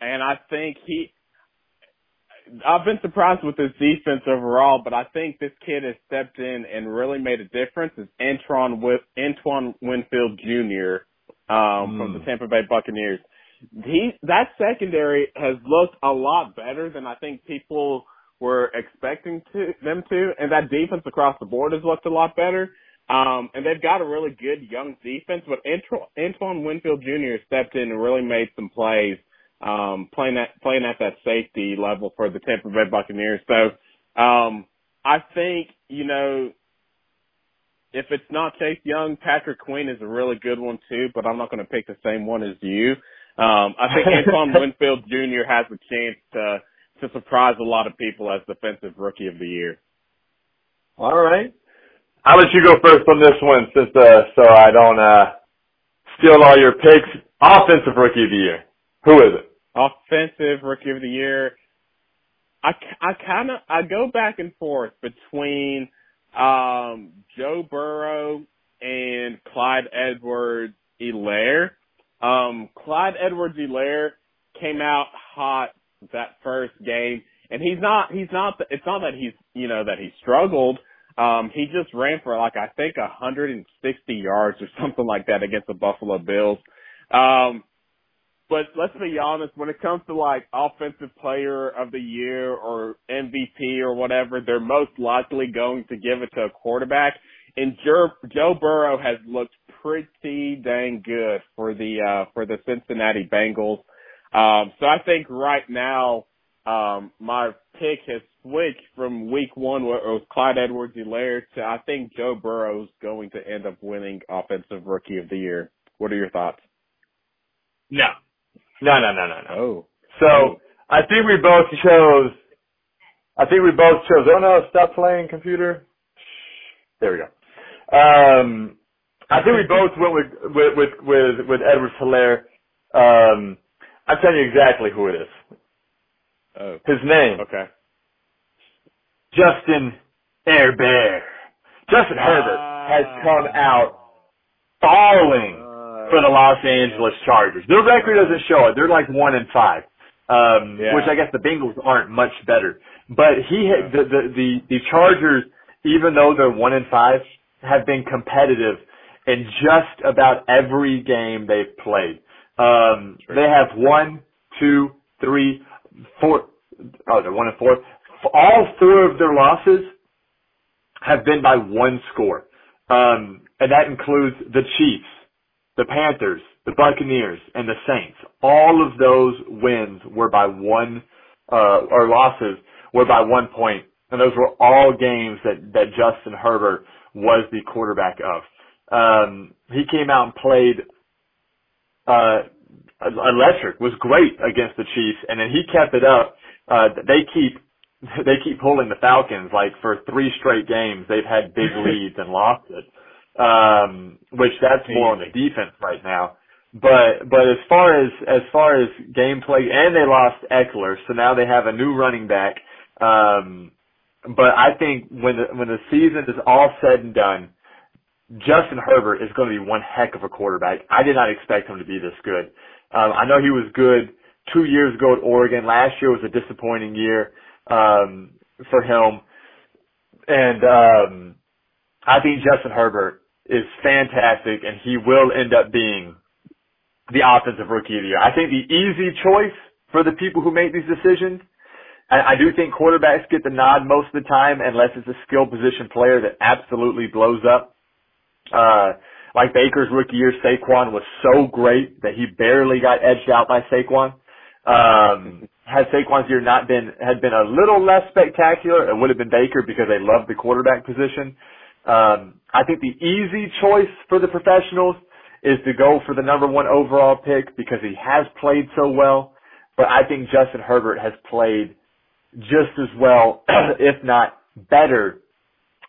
and I think I've been surprised with his defense overall, but I think this kid has stepped in and really made a difference. It's Antoine Winfield Jr. From the Tampa Bay Buccaneers. That secondary has looked a lot better than I think people were expecting them to, and that defense across the board has looked a lot better. And they've got a really good young defense, but Antoine Winfield Jr. stepped in and really made some plays. Playing at that safety level for the Tampa Bay Buccaneers. So I think, you know, if it's not Chase Young, Patrick Quinn is a really good one too, but I'm not going to pick the same one as you. I think Antoine Winfield Jr. has a chance to surprise a lot of people as Defensive Rookie of the Year. All right. I'll let you go first on this one since, so I don't, steal all your picks. Offensive Rookie of the Year. Who is it? Offensive Rookie of the Year. I go back and forth between, Joe Burrow and Clyde Edwards-Helaire. Clyde Edwards-Helaire came out hot that first game, and it's not that he's struggled. He just ran for 160 yards or something like that against the Buffalo Bills. But let's be honest, when it comes to offensive player of the year or MVP or whatever, they're most likely going to give it to a quarterback. And Joe Burrow has looked pretty dang good for the Cincinnati Bengals. So I think right now, my pick has switched from week one where it was Clyde Edwards-Helaire to I think Joe Burrow's going to end up winning Offensive Rookie of the Year. What are your thoughts? No. Oh. So I think we both chose. Oh no! Stop playing, computer. There we go. I think we both went with Edwards-Helaire. I'm telling you exactly who it is. Oh. His name. Okay. Justin Herbert has come out falling for the Los Angeles Chargers. Their record doesn't show it. They're 1-5, which I guess the Bengals aren't much better. But the Chargers, even though they're 1-5, have been competitive in just about every game they've played. They have 1, 2, 3, 4. Oh, they're 1-4. All four of their losses have been by one score, and that includes the Chiefs, the Panthers, the Buccaneers, and the Saints. All of those wins were by one, or losses were by 1 point, and those were all games that Justin Herbert was the quarterback of. He came out and played electric, was great against the Chiefs, and then he kept it up. They keep pulling the Falcons. For 3 straight games, they've had big leads and lost it. Which that's more on the defense right now. But as far as gameplay, and they lost Eckler, so now they have a new running back. But I think when the season is all said and done, Justin Herbert is going to be one heck of a quarterback. I did not expect him to be this good. I know he was good 2 years ago at Oregon. Last year was a disappointing year, for him. And, I think Justin Herbert is fantastic, and he will end up being the Offensive Rookie of the Year. I think the easy choice for the people who make these decisions, and I do think quarterbacks get the nod most of the time unless it's a skill position player that absolutely blows up. Like Baker's rookie year, Saquon was so great that he barely got edged out by Saquon. Had Saquon's year had been a little less spectacular, it would have been Baker because they love the quarterback position. I think the easy choice for the professionals is to go for the number 1 overall pick because he has played so well. But I think Justin Herbert has played just as well, if not better,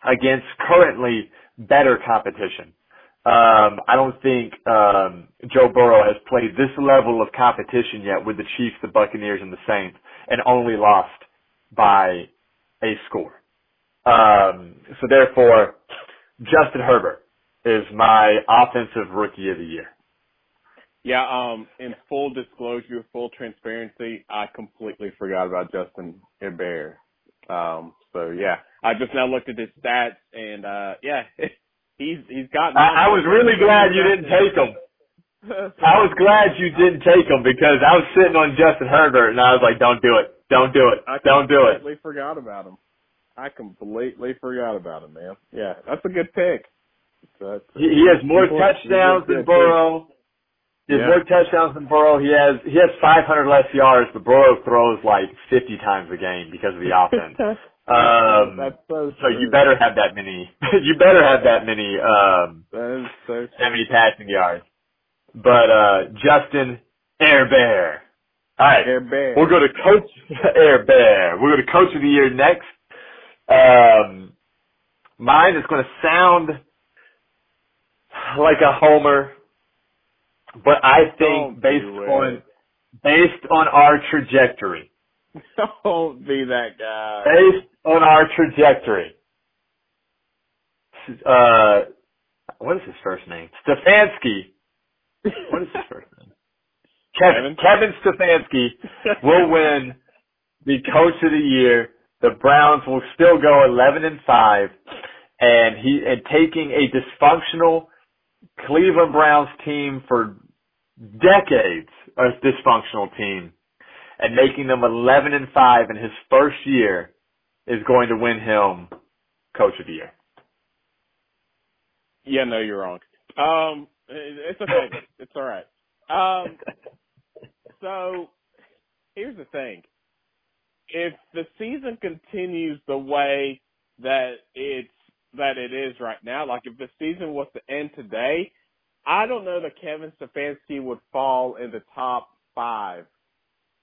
against currently better competition. I don't think Joe Burrow has played this level of competition yet with the Chiefs, the Buccaneers, and the Saints, and only lost by a score. So therefore, Justin Herbert is my Offensive Rookie of the Year. Yeah, in full disclosure, full transparency, I completely forgot about Justin Herbert. So yeah, I just now looked at his stats and, he's gotten. I was really glad you didn't take him. I was glad you didn't take him because I was sitting on Justin Herbert and I was like, don't do it. I completely forgot about him. Man. Yeah, that's a good pick. He has more touchdowns than Burrow. He has 500 less yards, but Burrow throws 50 times a game because of the offense. So you better have that many. You better have that many 70 passing yards. But Justin Air Bear. All right, Air Bear. We'll go to Coach Air Bear. We'll go to Coach of the Year next. Mine is going to sound like a homer, but I think based on our trajectory. Don't be that guy. Based on our trajectory. What is his first name? Stefanski. What is his first name? Kevin Stefanski will win the Coach of the Year. The Browns will still go 11-5, and taking a dysfunctional Cleveland Browns team for decades, a dysfunctional team, and making them 11-5 in his first year is going to win him Coach of the Year. Yeah, no, you're wrong. It's okay. It's all right. So here's the thing. If the season continues the way that it is right now, like if the season was to end today, I don't know that Kevin Stefanski would fall in the top 5.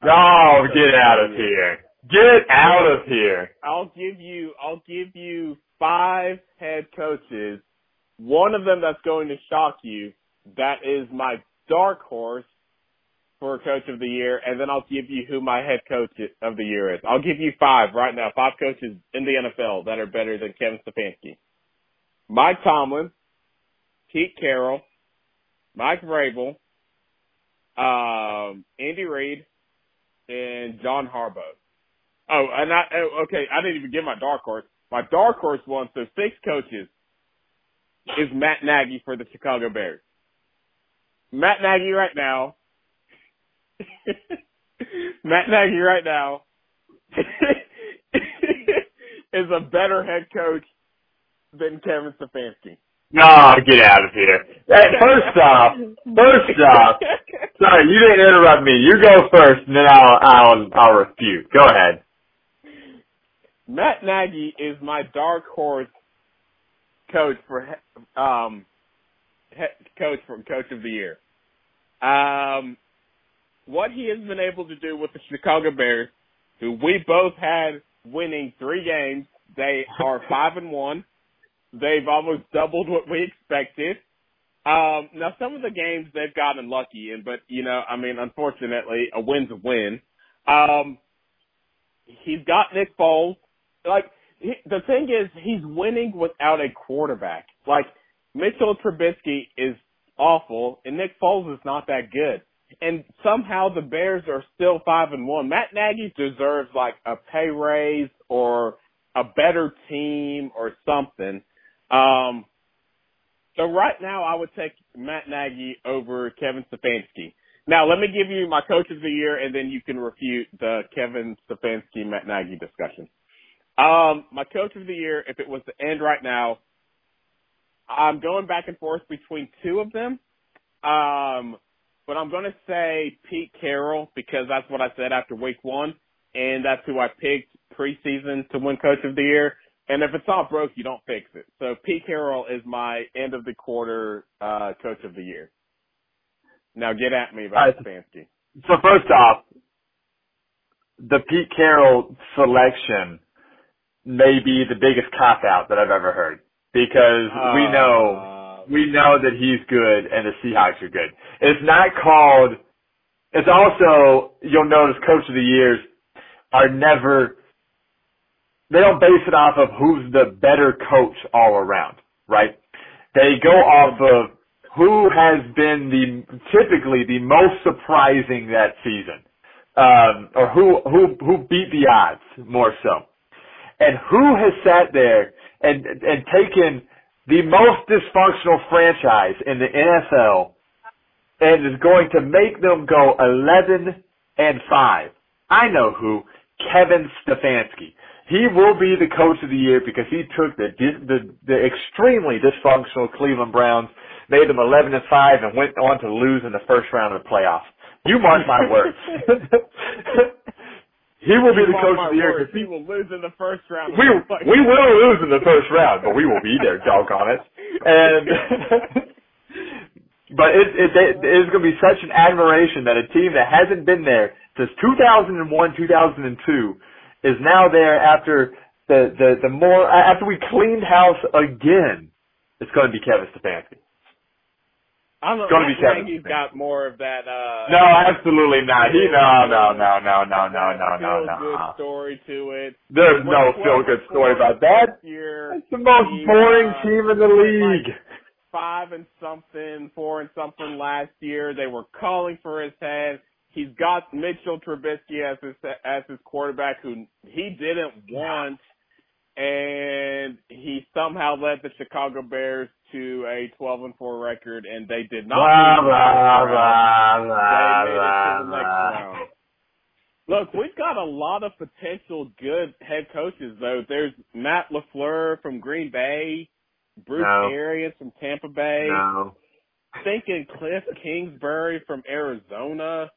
Oh, get out of here. Get out of here. I'll give you 5 head coaches. One of them that's going to shock you. That is my dark horse for Coach of the Year, and then I'll give you who my head coach of the year is. I'll give you 5 right now, 5 coaches in the NFL that are better than Kevin Stefanski. Mike Tomlin, Pete Carroll, Mike Vrabel, Andy Reid, and John Harbaugh. I didn't even give my dark horse. My dark horse one, so 6 coaches, is Matt Nagy for the Chicago Bears. Matt Nagy right now. Matt Nagy right now is a better head coach than Kevin Stefanski. No, get out of here. Hey, first off, sorry, you didn't interrupt me. You go first, and then I'll refute. Go ahead. Matt Nagy is my dark horse coach for Coach of the Year. What he has been able to do with the Chicago Bears, who we both had winning 3 games, they are 5-1. They've almost doubled what we expected. Now, some of the games they've gotten lucky in, but, unfortunately, a win's a win. He's got Nick Foles. The thing is, he's winning without a quarterback. Mitchell Trubisky is awful, and Nick Foles is not that good. And somehow the Bears are still 5-1. Matt Nagy deserves a pay raise or a better team or something. So right now I would take Matt Nagy over Kevin Stefanski. Now let me give you my Coach of the Year, and then you can refute the Kevin Stefanski Matt Nagy discussion. My Coach of the Year, if it was to end right now, I'm going back and forth between 2 of them. But I'm going to say Pete Carroll because that's what I said after week 1, and that's who I picked preseason to win Coach of the Year. And if it's not broke, you don't fix it. So Pete Carroll is my end-of-the-quarter Coach of the Year. Now get at me about Stefanski. So first off, the Pete Carroll selection may be the biggest cop-out that I've ever heard because we know that he's good and the Seahawks are good. It's also, you'll notice Coach of the Years are never, they don't base it off of who's the better coach all around, right? They go off of who has been typically the most surprising that season, or who beat the odds more so. And who has sat there and taken the most dysfunctional franchise in the NFL and is going to make them go 11-5. I know who. Kevin Stefanski. He will be the Coach of the Year because he took the extremely dysfunctional Cleveland Browns, made them 11-5, and went on to lose in the first round of the playoffs. You mark my words. He will be the coach of the year because he will lose in the first round. We will lose in the first round, but we will be there, doggone it. And but it is going to be such an admiration that a team that hasn't been there since 2001, 2002 is now there after the more after we cleaned house again. It's going to be Kevin Stefanski. It's going to be Kevin. He's got more of that. No, absolutely not. No. Good story to it. There's no feel good story about that. It's the most boring team in the league. Like 4 and something last year. They were calling for his head. He's got Mitchell Trubisky as his quarterback, who he didn't want. And he somehow led the Chicago Bears to a 12-4 record, and they did not. They made it to the next round. Look, we've got a lot of potential good head coaches, though. There's Matt LaFleur from Green Bay, Bruce Arians from Tampa Bay, thinking Cliff Kingsbury from Arizona.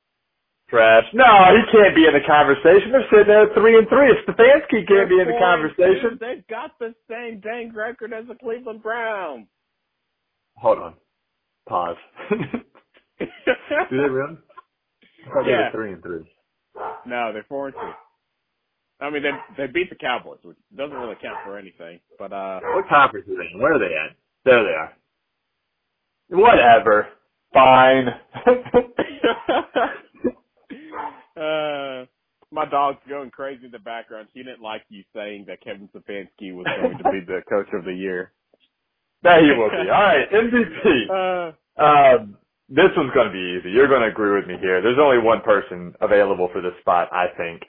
Trash. No, he can't be in the conversation. They're sitting there 3-3. If Stefanski can't be in the conversation. They've got the same dang record as the Cleveland Browns. Hold on. Pause. Do they really? I thought they were 3-3. No, they're 4-2. I mean, they beat the Cowboys, which doesn't really count for anything. But what conference are they in? Where are they at? There they are. Whatever. Fine. My dog's going crazy in the background. She didn't like you saying that Kevin Stefanski was going to be the coach of the year. That he will be. All right, MVP. This one's going to be easy. You're going to agree with me here. There's only one person available for this spot, I think.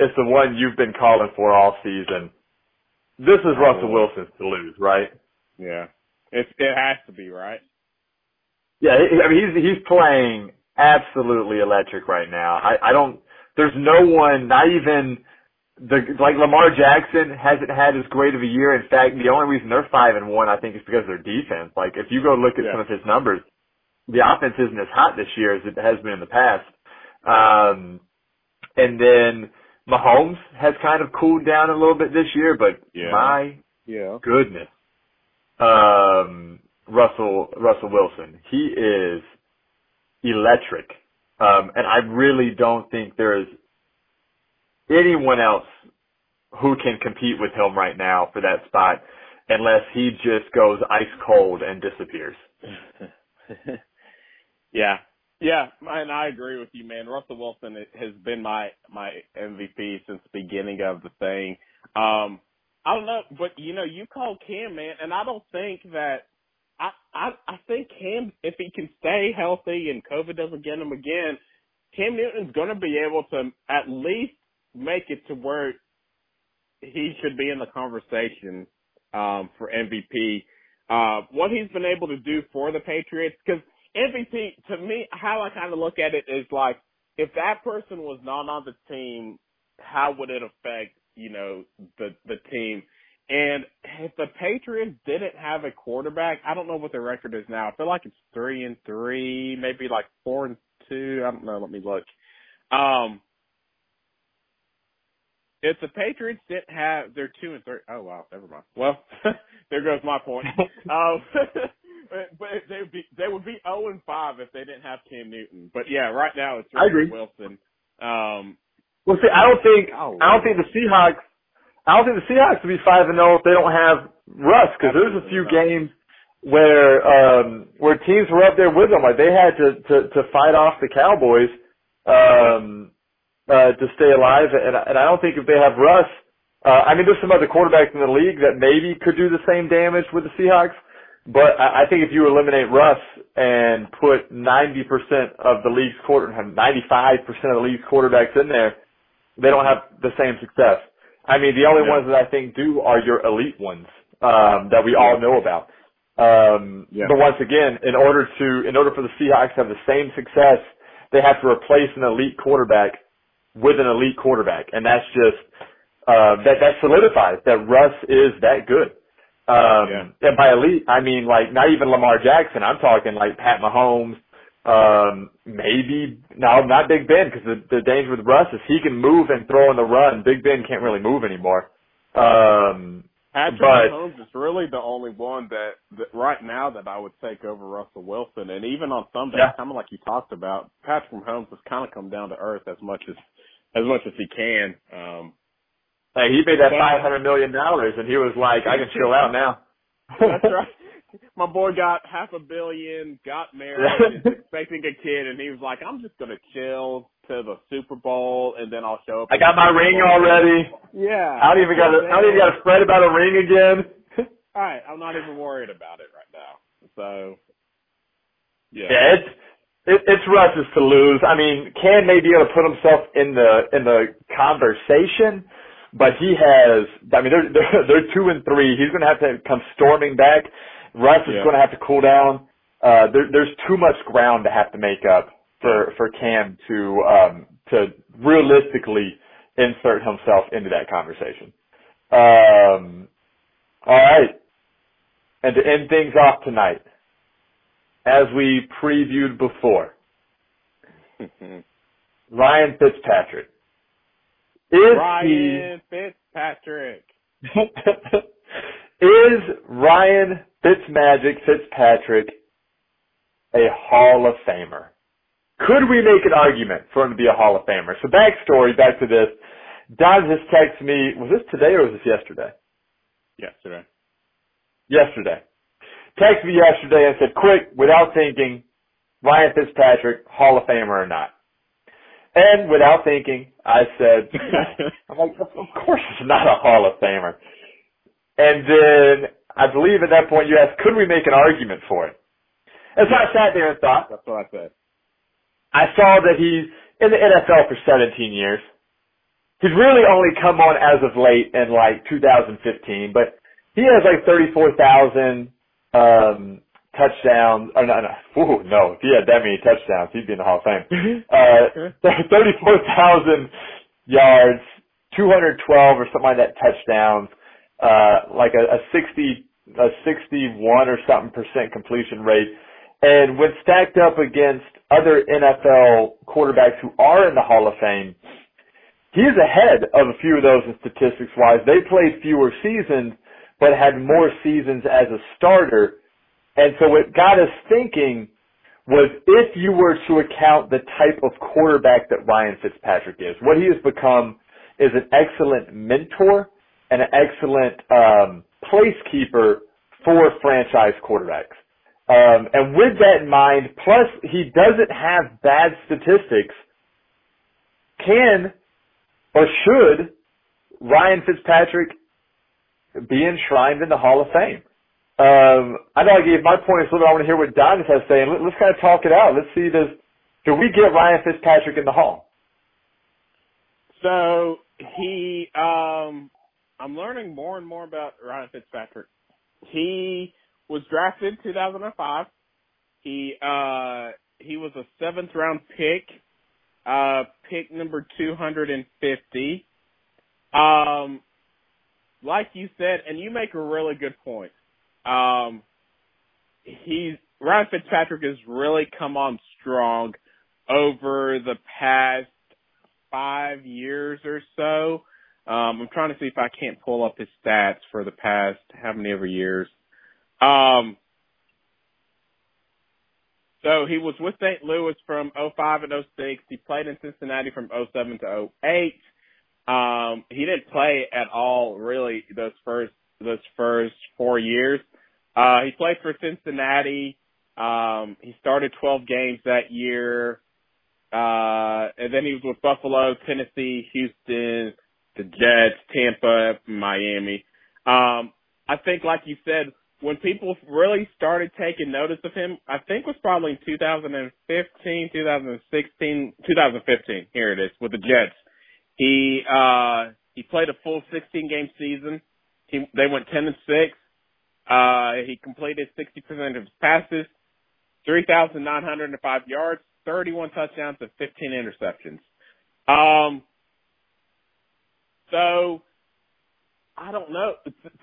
It's the one you've been calling for all season. This is Russell Wilson's to lose, right? Yeah. It has to be, right? Yeah, I mean, he's playing absolutely electric right now. I don't, there's no one, not even Lamar Jackson hasn't had as great of a year. In fact, the only reason they're 5-1, I think, is because of their defense. Like, if you go look at some of his numbers, the offense isn't as hot this year as it has been in the past. And then Mahomes has kind of cooled down a little bit this year, but my goodness. Russell Wilson, he is electric. And I really don't think there is anyone else who can compete with him right now for that spot unless he just goes ice cold and disappears. Yeah. Yeah, and I agree with you, man. Russell Wilson has been my MVP since the beginning of the thing. I don't know, but, you know, you called Cam, man, and I don't think that I think Cam, if he can stay healthy and COVID doesn't get him again, Cam Newton's going to be able to at least make it to where he should be in the conversation for MVP. What he's been able to do for the Patriots, because MVP, to me, how I kind of look at it is like, if that person was not on the team, how would it affect, you know, the team? And if the Patriots didn't have a quarterback, I don't know what their record is now. I feel like it's 3-3, maybe like 4-2. I don't know. Let me look. If the Patriots didn't have, they're 2-3. Oh, wow. Never mind. Well, there goes my point. But they would be 0-5 if they didn't have Cam Newton. But yeah, right now it's Russell Wilson. Well, see, I don't think the Seahawks will be 5-0 if they don't have Russ, because there's a few games where teams were up there with them. Like, they had to fight off the Cowboys to stay alive, and I don't think if they have Russ, I mean, there's some other quarterbacks in the league that maybe could do the same damage with the Seahawks, but I think if you eliminate Russ and put 90% of the league's 95% of the league's quarterbacks in there, they don't have the same success. I mean, the only ones that I think do are your elite ones that we all know about. But once again, in order for the Seahawks to have the same success, they have to replace an elite quarterback with an elite quarterback, and that's just that solidifies that Russ is that good. And by elite, I mean like not even Lamar Jackson. I'm talking like Pat Mahomes, Maybe no, not Big Ben, because the danger with Russ is he can move and throw on the run. Big Ben can't really move anymore. Patrick Mahomes is really the only one that right now that I would take over Russell Wilson. And even on some days, kind of like you talked about, Patrick Mahomes has kind of come down to earth as much as he can. Hey, he made that $500 million, and he was like, I can chill out now. That's right. My boy got $500 million, got married, is expecting a kid, and he was like, I'm just going to chill to the Super Bowl, and then I'll show up. I got my ring already. Yeah. I don't even got to fret about a ring again. All right. I'm not even worried about it right now. So, yeah. It's Russ's to lose. I mean, Cam may be able to put himself in the conversation, but he has, I mean, they're 2-3. He's going to have to come storming back. Russ is going to have to cool down. There's too much ground to have to make up for Cam to realistically insert himself into that conversation. All right. And to end things off tonight, as we previewed before, Ryan Fitzpatrick. Is Ryan Fitzpatrick a Hall of Famer? Could we make an argument for him to be a Hall of Famer? So backstory, back to this. Don just texted me, was this today or was this yesterday? Yesterday. Texted me yesterday and said, quick, without thinking, Ryan Fitzpatrick, Hall of Famer or not? And without thinking, I said, I'm like, of course he's not a Hall of Famer. And then I believe at that point you asked, could we make an argument for it? And so I sat there and thought. That's what I said. I saw that he's in the NFL for 17 years. He's really only come on as of late in like 2015, but he has like 34,000 touchdowns. Or if he had that many touchdowns, he'd be in the Hall of Fame. 34,000 yards, 212 or something like that touchdowns. Like a 61 or something % completion rate. And when stacked up against other NFL quarterbacks who are in the Hall of Fame, he's ahead of a few of those in statistics-wise. They played fewer seasons, but had more seasons as a starter. And so what got us thinking was, if you were to account the type of quarterback that Ryan Fitzpatrick is, what he has become is an excellent mentor, an excellent placekeeper for franchise quarterbacks. And with that in mind, plus he doesn't have bad statistics, can or should Ryan Fitzpatrick be enshrined in the Hall of Fame? I know I gave my point a little bit. I want to hear what Don has to say, and let's kind of talk it out. Let's see, do we get Ryan Fitzpatrick in the Hall? So he... I'm learning more and more about Ryan Fitzpatrick. He was drafted in 2005. He was a 7th-round pick, pick number 250. Like you said, and you make a really good point. Ryan Fitzpatrick has really come on strong over the past 5 years or so. I'm trying to see if I can't pull up his stats for the past how many ever years. So he was with St. Louis from 2005 and 2006. He played in Cincinnati from 2007 to 2008. He didn't play at all really those first 4 years. He played for Cincinnati. He started 12 games that year. And then he was with Buffalo, Tennessee, Houston, the Jets, Tampa, Miami. I think, like you said, when people really started taking notice of him, I think was probably in 2015. Here it is, with the Jets. He played a full 16-game season. They went 10-6. He completed 60% of his passes, 3,905 yards, 31 touchdowns, and 15 interceptions. So, I don't know.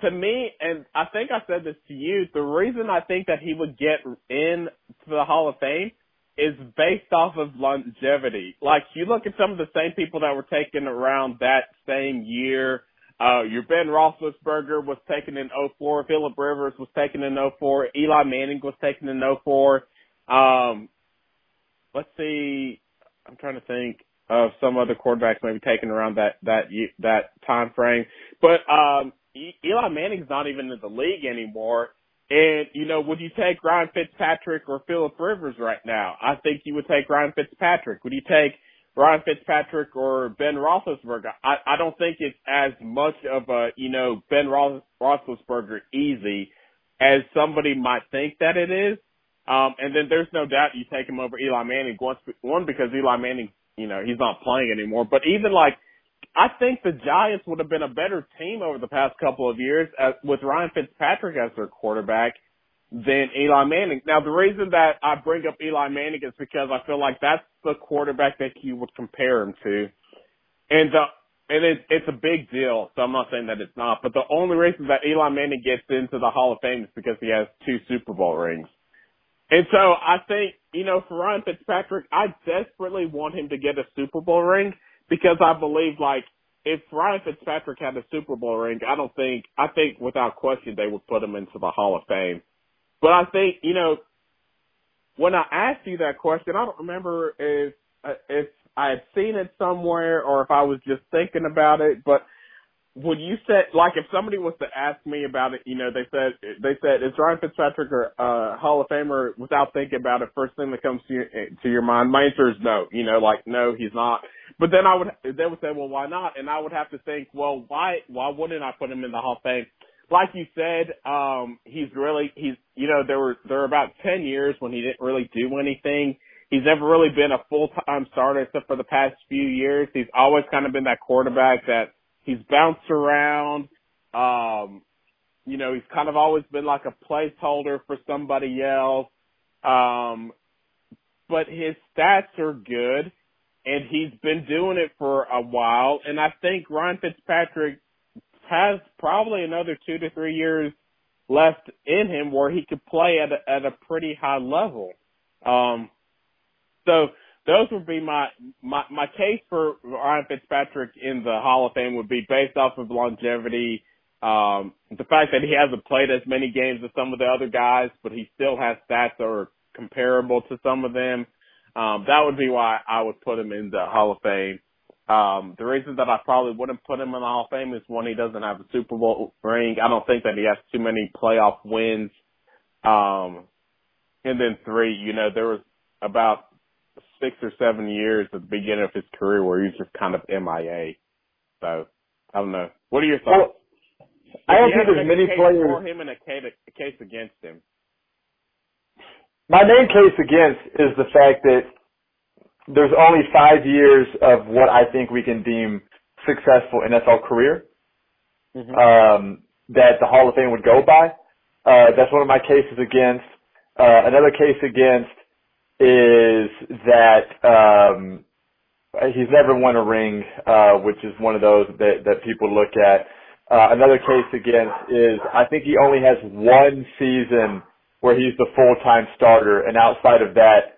To me, and I think I said this to you, the reason I think that he would get into the Hall of Fame is based off of longevity. Like, you look at some of the same people that were taken around that same year. Your Ben Roethlisberger was taken in 2004. Philip Rivers was taken in 2004. Eli Manning was taken in 2004. Let's see. I'm trying to think of some other quarterbacks maybe taken around that time frame. But Eli Manning's not even in the league anymore. And, you know, would you take Ryan Fitzpatrick or Philip Rivers right now? I think you would take Ryan Fitzpatrick. Would you take Ryan Fitzpatrick or Ben Roethlisberger? I don't think it's as much of a, you know, Ben Roethlisberger easy as somebody might think that it is. And then there's no doubt you take him over Eli Manning. One, because Eli Manning, you know, he's not playing anymore. But even like, I think the Giants would have been a better team over the past couple of years with Ryan Fitzpatrick as their quarterback than Eli Manning. Now, the reason that I bring up Eli Manning is because I feel like that's the quarterback that you would compare him to. And it's a big deal, so I'm not saying that it's not. But the only reason that Eli Manning gets into the Hall of Fame is because he has 2 Super Bowl rings. And so I think, you know, for Ryan Fitzpatrick, I desperately want him to get a Super Bowl ring, because I believe, like, if Ryan Fitzpatrick had a Super Bowl ring, I think without question they would put him into the Hall of Fame. But I think, you know, when I asked you that question, I don't remember if I had seen it somewhere or if I was just thinking about it, but would you say, like, if somebody was to ask me about it, you know, they said, is Ryan Fitzpatrick a Hall of Famer without thinking about it? First thing that comes to your mind, my answer is no. You know, like, no, he's not. But then they would say, well, why not? And I would have to think, well, why wouldn't I put him in the Hall of Fame? Like you said, there were about 10 years when he didn't really do anything. He's never really been a full-time starter except for the past few years. He's always kind of been that quarterback that, he's bounced around. You know, he's kind of always been like a placeholder for somebody else. But his stats are good, and he's been doing it for a while. And I think Ryan Fitzpatrick has probably another 2 to 3 years left in him where he could play at a pretty high level. So those would be my case for Ryan Fitzpatrick in the Hall of Fame would be based off of longevity, the fact that he hasn't played as many games as some of the other guys, but he still has stats that are comparable to some of them. That would be why I would put him in the Hall of Fame. The reason that I probably wouldn't put him in the Hall of Fame is, one, he doesn't have a Super Bowl ring. I don't think that he has too many playoff wins. And then 3, you know, there was about 6 or 7 years at the beginning of his career where he's just kind of MIA. So, I don't know. What are your thoughts? I don't think there's many players for him and a case against him. My main case against is the fact that there's only 5 years of what I think we can deem successful NFL career that the Hall of Fame would go by. That's one of my cases against. Another case against is that he's never won a ring, which is one of those that people look at. Another case against is I think he only has 1 season where he's the full-time starter, and outside of that,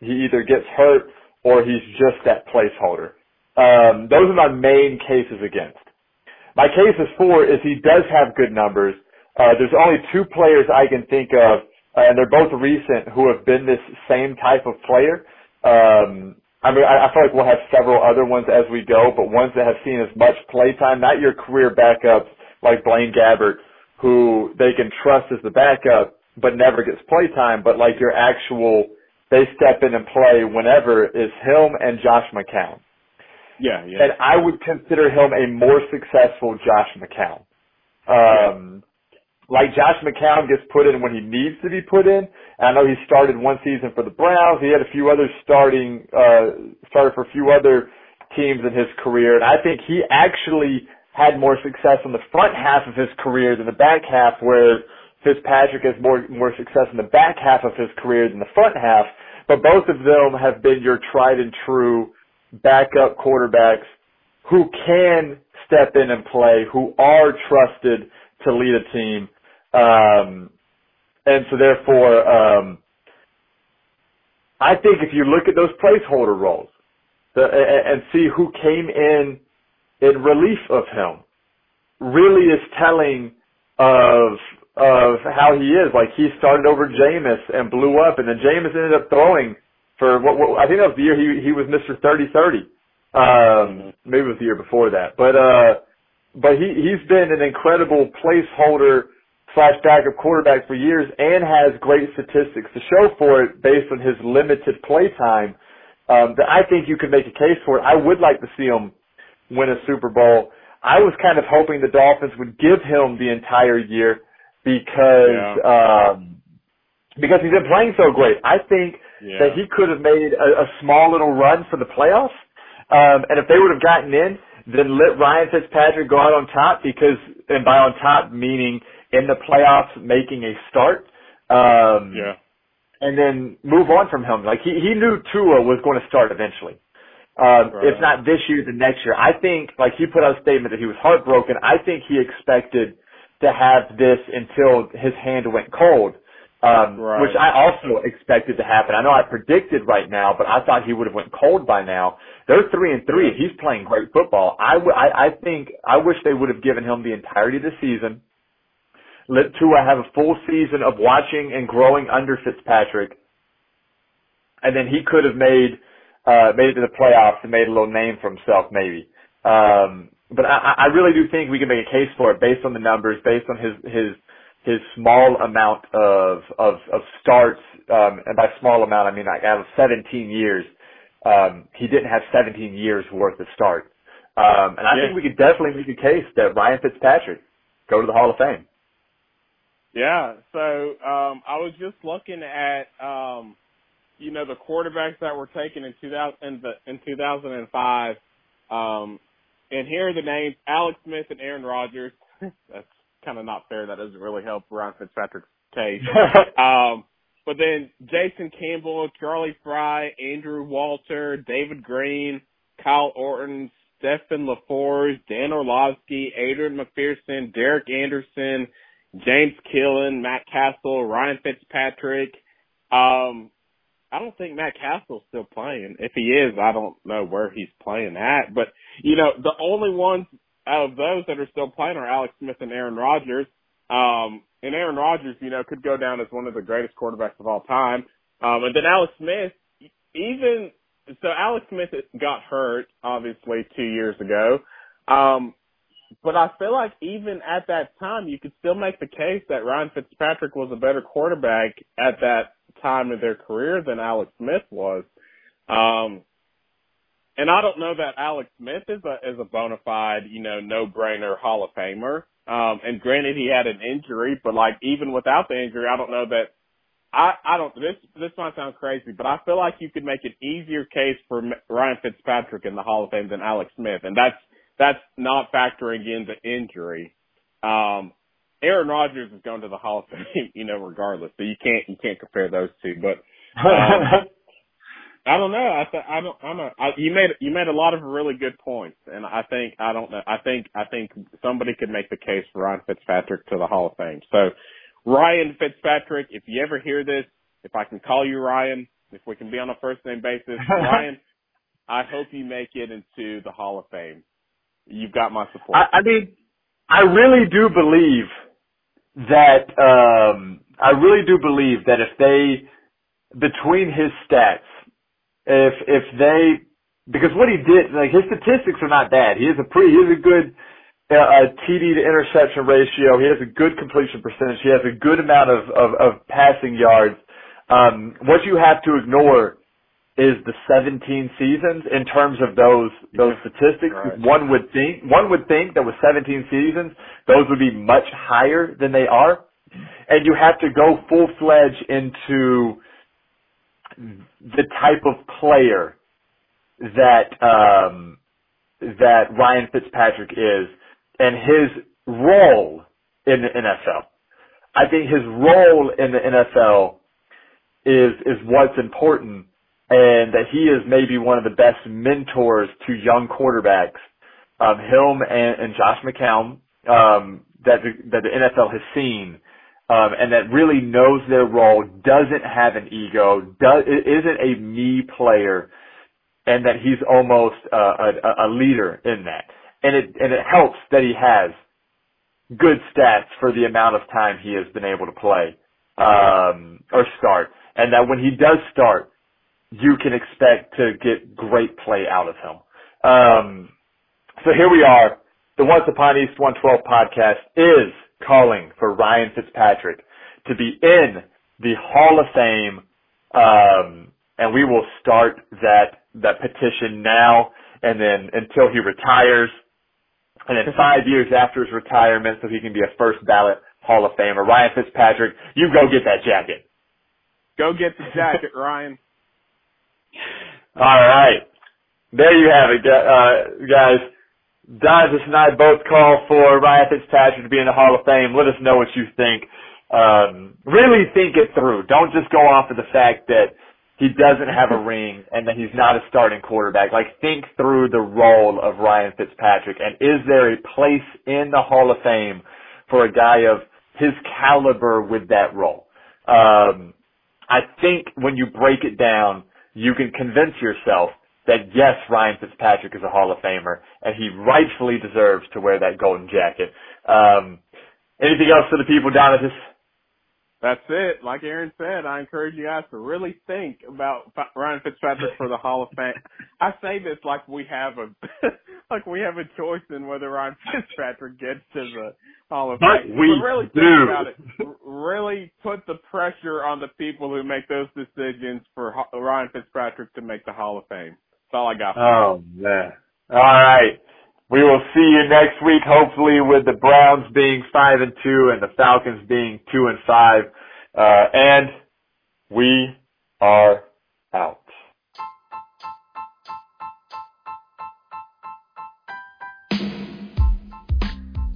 he either gets hurt or he's just that placeholder. Those are my main cases against. My cases for is he does have good numbers. There's only 2 players I can think of, and they're both recent, who have been this same type of player. I mean, I feel like we'll have several other ones as we go, but ones that have seen as much playtime, not your career backups like Blaine Gabbert, who they can trust as the backup but never gets playtime, but like your actual, they step in and play whenever, is him and Josh McCown. Yeah. And I would consider him a more successful Josh McCown. Like, Josh McCown gets put in when he needs to be put in. I know he started 1 season for the Browns. He had a few others started for a few other teams in his career. And I think he actually had more success on the front half of his career than the back half, whereas Fitzpatrick has more success in the back half of his career than the front half. But both of them have been your tried and true backup quarterbacks who can step in and play, who are trusted to lead a team. And so therefore, I think if you look at those placeholder roles and see who came in relief of him, really is telling of how he is. Like, he started over Jameis and blew up, and then Jameis ended up throwing for what I think that was the year he was Mr. 30-30. Maybe it was the year before that. But he's been an incredible placeholder slash backup quarterback for years and has great statistics to show for it based on his limited play time. That I think you could make a case for it. I would like to see him win a Super Bowl. I was kind of hoping the Dolphins would give him the entire year because he's been playing so great. I think that he could have made a small little run for the playoffs. And if they would have gotten in, then let Ryan Fitzpatrick go out on top and by on top meaning in the playoffs making a start. And then move on from him. Like, he knew Tua was going to start eventually. If not this year, the next year. I think, like, he put out a statement that he was heartbroken. I think he expected to have this until his hand went cold, which I also expected to happen. I know I predicted right now, but I thought he would have went cold by now. They're 3-3. He's playing great football. I wish they would have given him the entirety of the season. Let Tua have a full season of watching and growing under Fitzpatrick, and then he could have made it to the playoffs and made a little name for himself, maybe. But I really do think we can make a case for it based on the numbers, based on his small amount of starts. And by small amount, I mean, like, out of 17 years, he didn't have 17 years worth of starts. And I think we could definitely make a case that Ryan Fitzpatrick go to the Hall of Fame. Yeah. So, I was just looking at, you know, the quarterbacks that were taken in 2005, and here are the names: Alex Smith and Aaron Rodgers. That's kind of not fair. That doesn't really help Ryan Fitzpatrick's case. But then Jason Campbell, Charlie Fry, Andrew Walter, David Green, Kyle Orton, Stephen LaForge, Dan Orlovsky, Adrian McPherson, Derek Anderson, James Killen, Matt Castle, Ryan Fitzpatrick. I don't think Matt Castle's still playing. If he is, I don't know where he's playing at. But, you know, the only ones out of those that are still playing are Alex Smith and Aaron Rodgers. And Aaron Rodgers, you know, could go down as one of the greatest quarterbacks of all time. And then Alex Smith, Alex Smith got hurt, obviously, 2 years ago. But I feel like even at that time, you could still make the case that Ryan Fitzpatrick was a better quarterback at that time in their career than Alex Smith was. And I don't know that Alex Smith is a bona fide, you know, no-brainer Hall of Famer. And granted, he had an injury, but, like, even without the injury, I don't know that I don't – this might sound crazy, but I feel like you could make an easier case for Ryan Fitzpatrick in the Hall of Fame than Alex Smith, and that's not factoring in the injury. Aaron Rodgers is going to the Hall of Fame, you know, regardless. So you can't compare those two. But I don't know. I don't know. You made a lot of really good points, and I think somebody could make the case for Ryan Fitzpatrick to the Hall of Fame. So Ryan Fitzpatrick, if you ever hear this, if I can call you Ryan, if we can be on a first name basis, Ryan, I hope you make it into the Hall of Fame. You've got my support. I mean, I really do believe that if they, between his stats, if they, because what he did, like, his statistics are not bad. He has a good TD to interception ratio. He has a good completion percentage. He has a good amount of passing yards. What you have to ignore is the 17 seasons in terms of those statistics. Right. One would think that with 17 seasons, those would be much higher than they are. And you have to go full-fledged into the type of player that, that Ryan Fitzpatrick is and his role in the NFL. I think his role in the NFL is what's important, and that he is maybe one of the best mentors to young quarterbacks, him and Josh McCown, that the NFL has seen and that really knows their role, doesn't have an ego, isn't a me player, and that he's almost a leader in that. And it helps that he has good stats for the amount of time he has been able to play or start, and that when he does start, you can expect to get great play out of him. So here we are. The Once Upon East 112 podcast is calling for Ryan Fitzpatrick to be in the Hall of Fame, and we will start that petition now, and then until he retires, and then 5 years after his retirement, so he can be a first ballot Hall of Famer. Ryan Fitzpatrick, you go get that jacket. Go get the jacket, Ryan. All right. There you have it, guys. Donatus and I both call for Ryan Fitzpatrick to be in the Hall of Fame. Let us know what you think. Really think it through. Don't just go off of the fact that he doesn't have a ring and that he's not a starting quarterback. Like, think through the role of Ryan Fitzpatrick. And is there a place in the Hall of Fame for a guy of his caliber with that role? I think when you break it down, you can convince yourself that, yes, Ryan Fitzpatrick is a Hall of Famer, and he rightfully deserves to wear that golden jacket. Anything else for the people, Donatus? That's it. Like Aaron said, I encourage you guys to really think about Ryan Fitzpatrick for the Hall of Fame. I say this like we have a like we have a choice in whether Ryan Fitzpatrick gets to the Hall of Fame. But really think about it. Really put the pressure on the people who make those decisions for Ryan Fitzpatrick to make the Hall of Fame. That's all I got for you. Oh, man. All right. We will see you next week, hopefully with the Browns being 5-2 and the Falcons being 2-5. And we are out.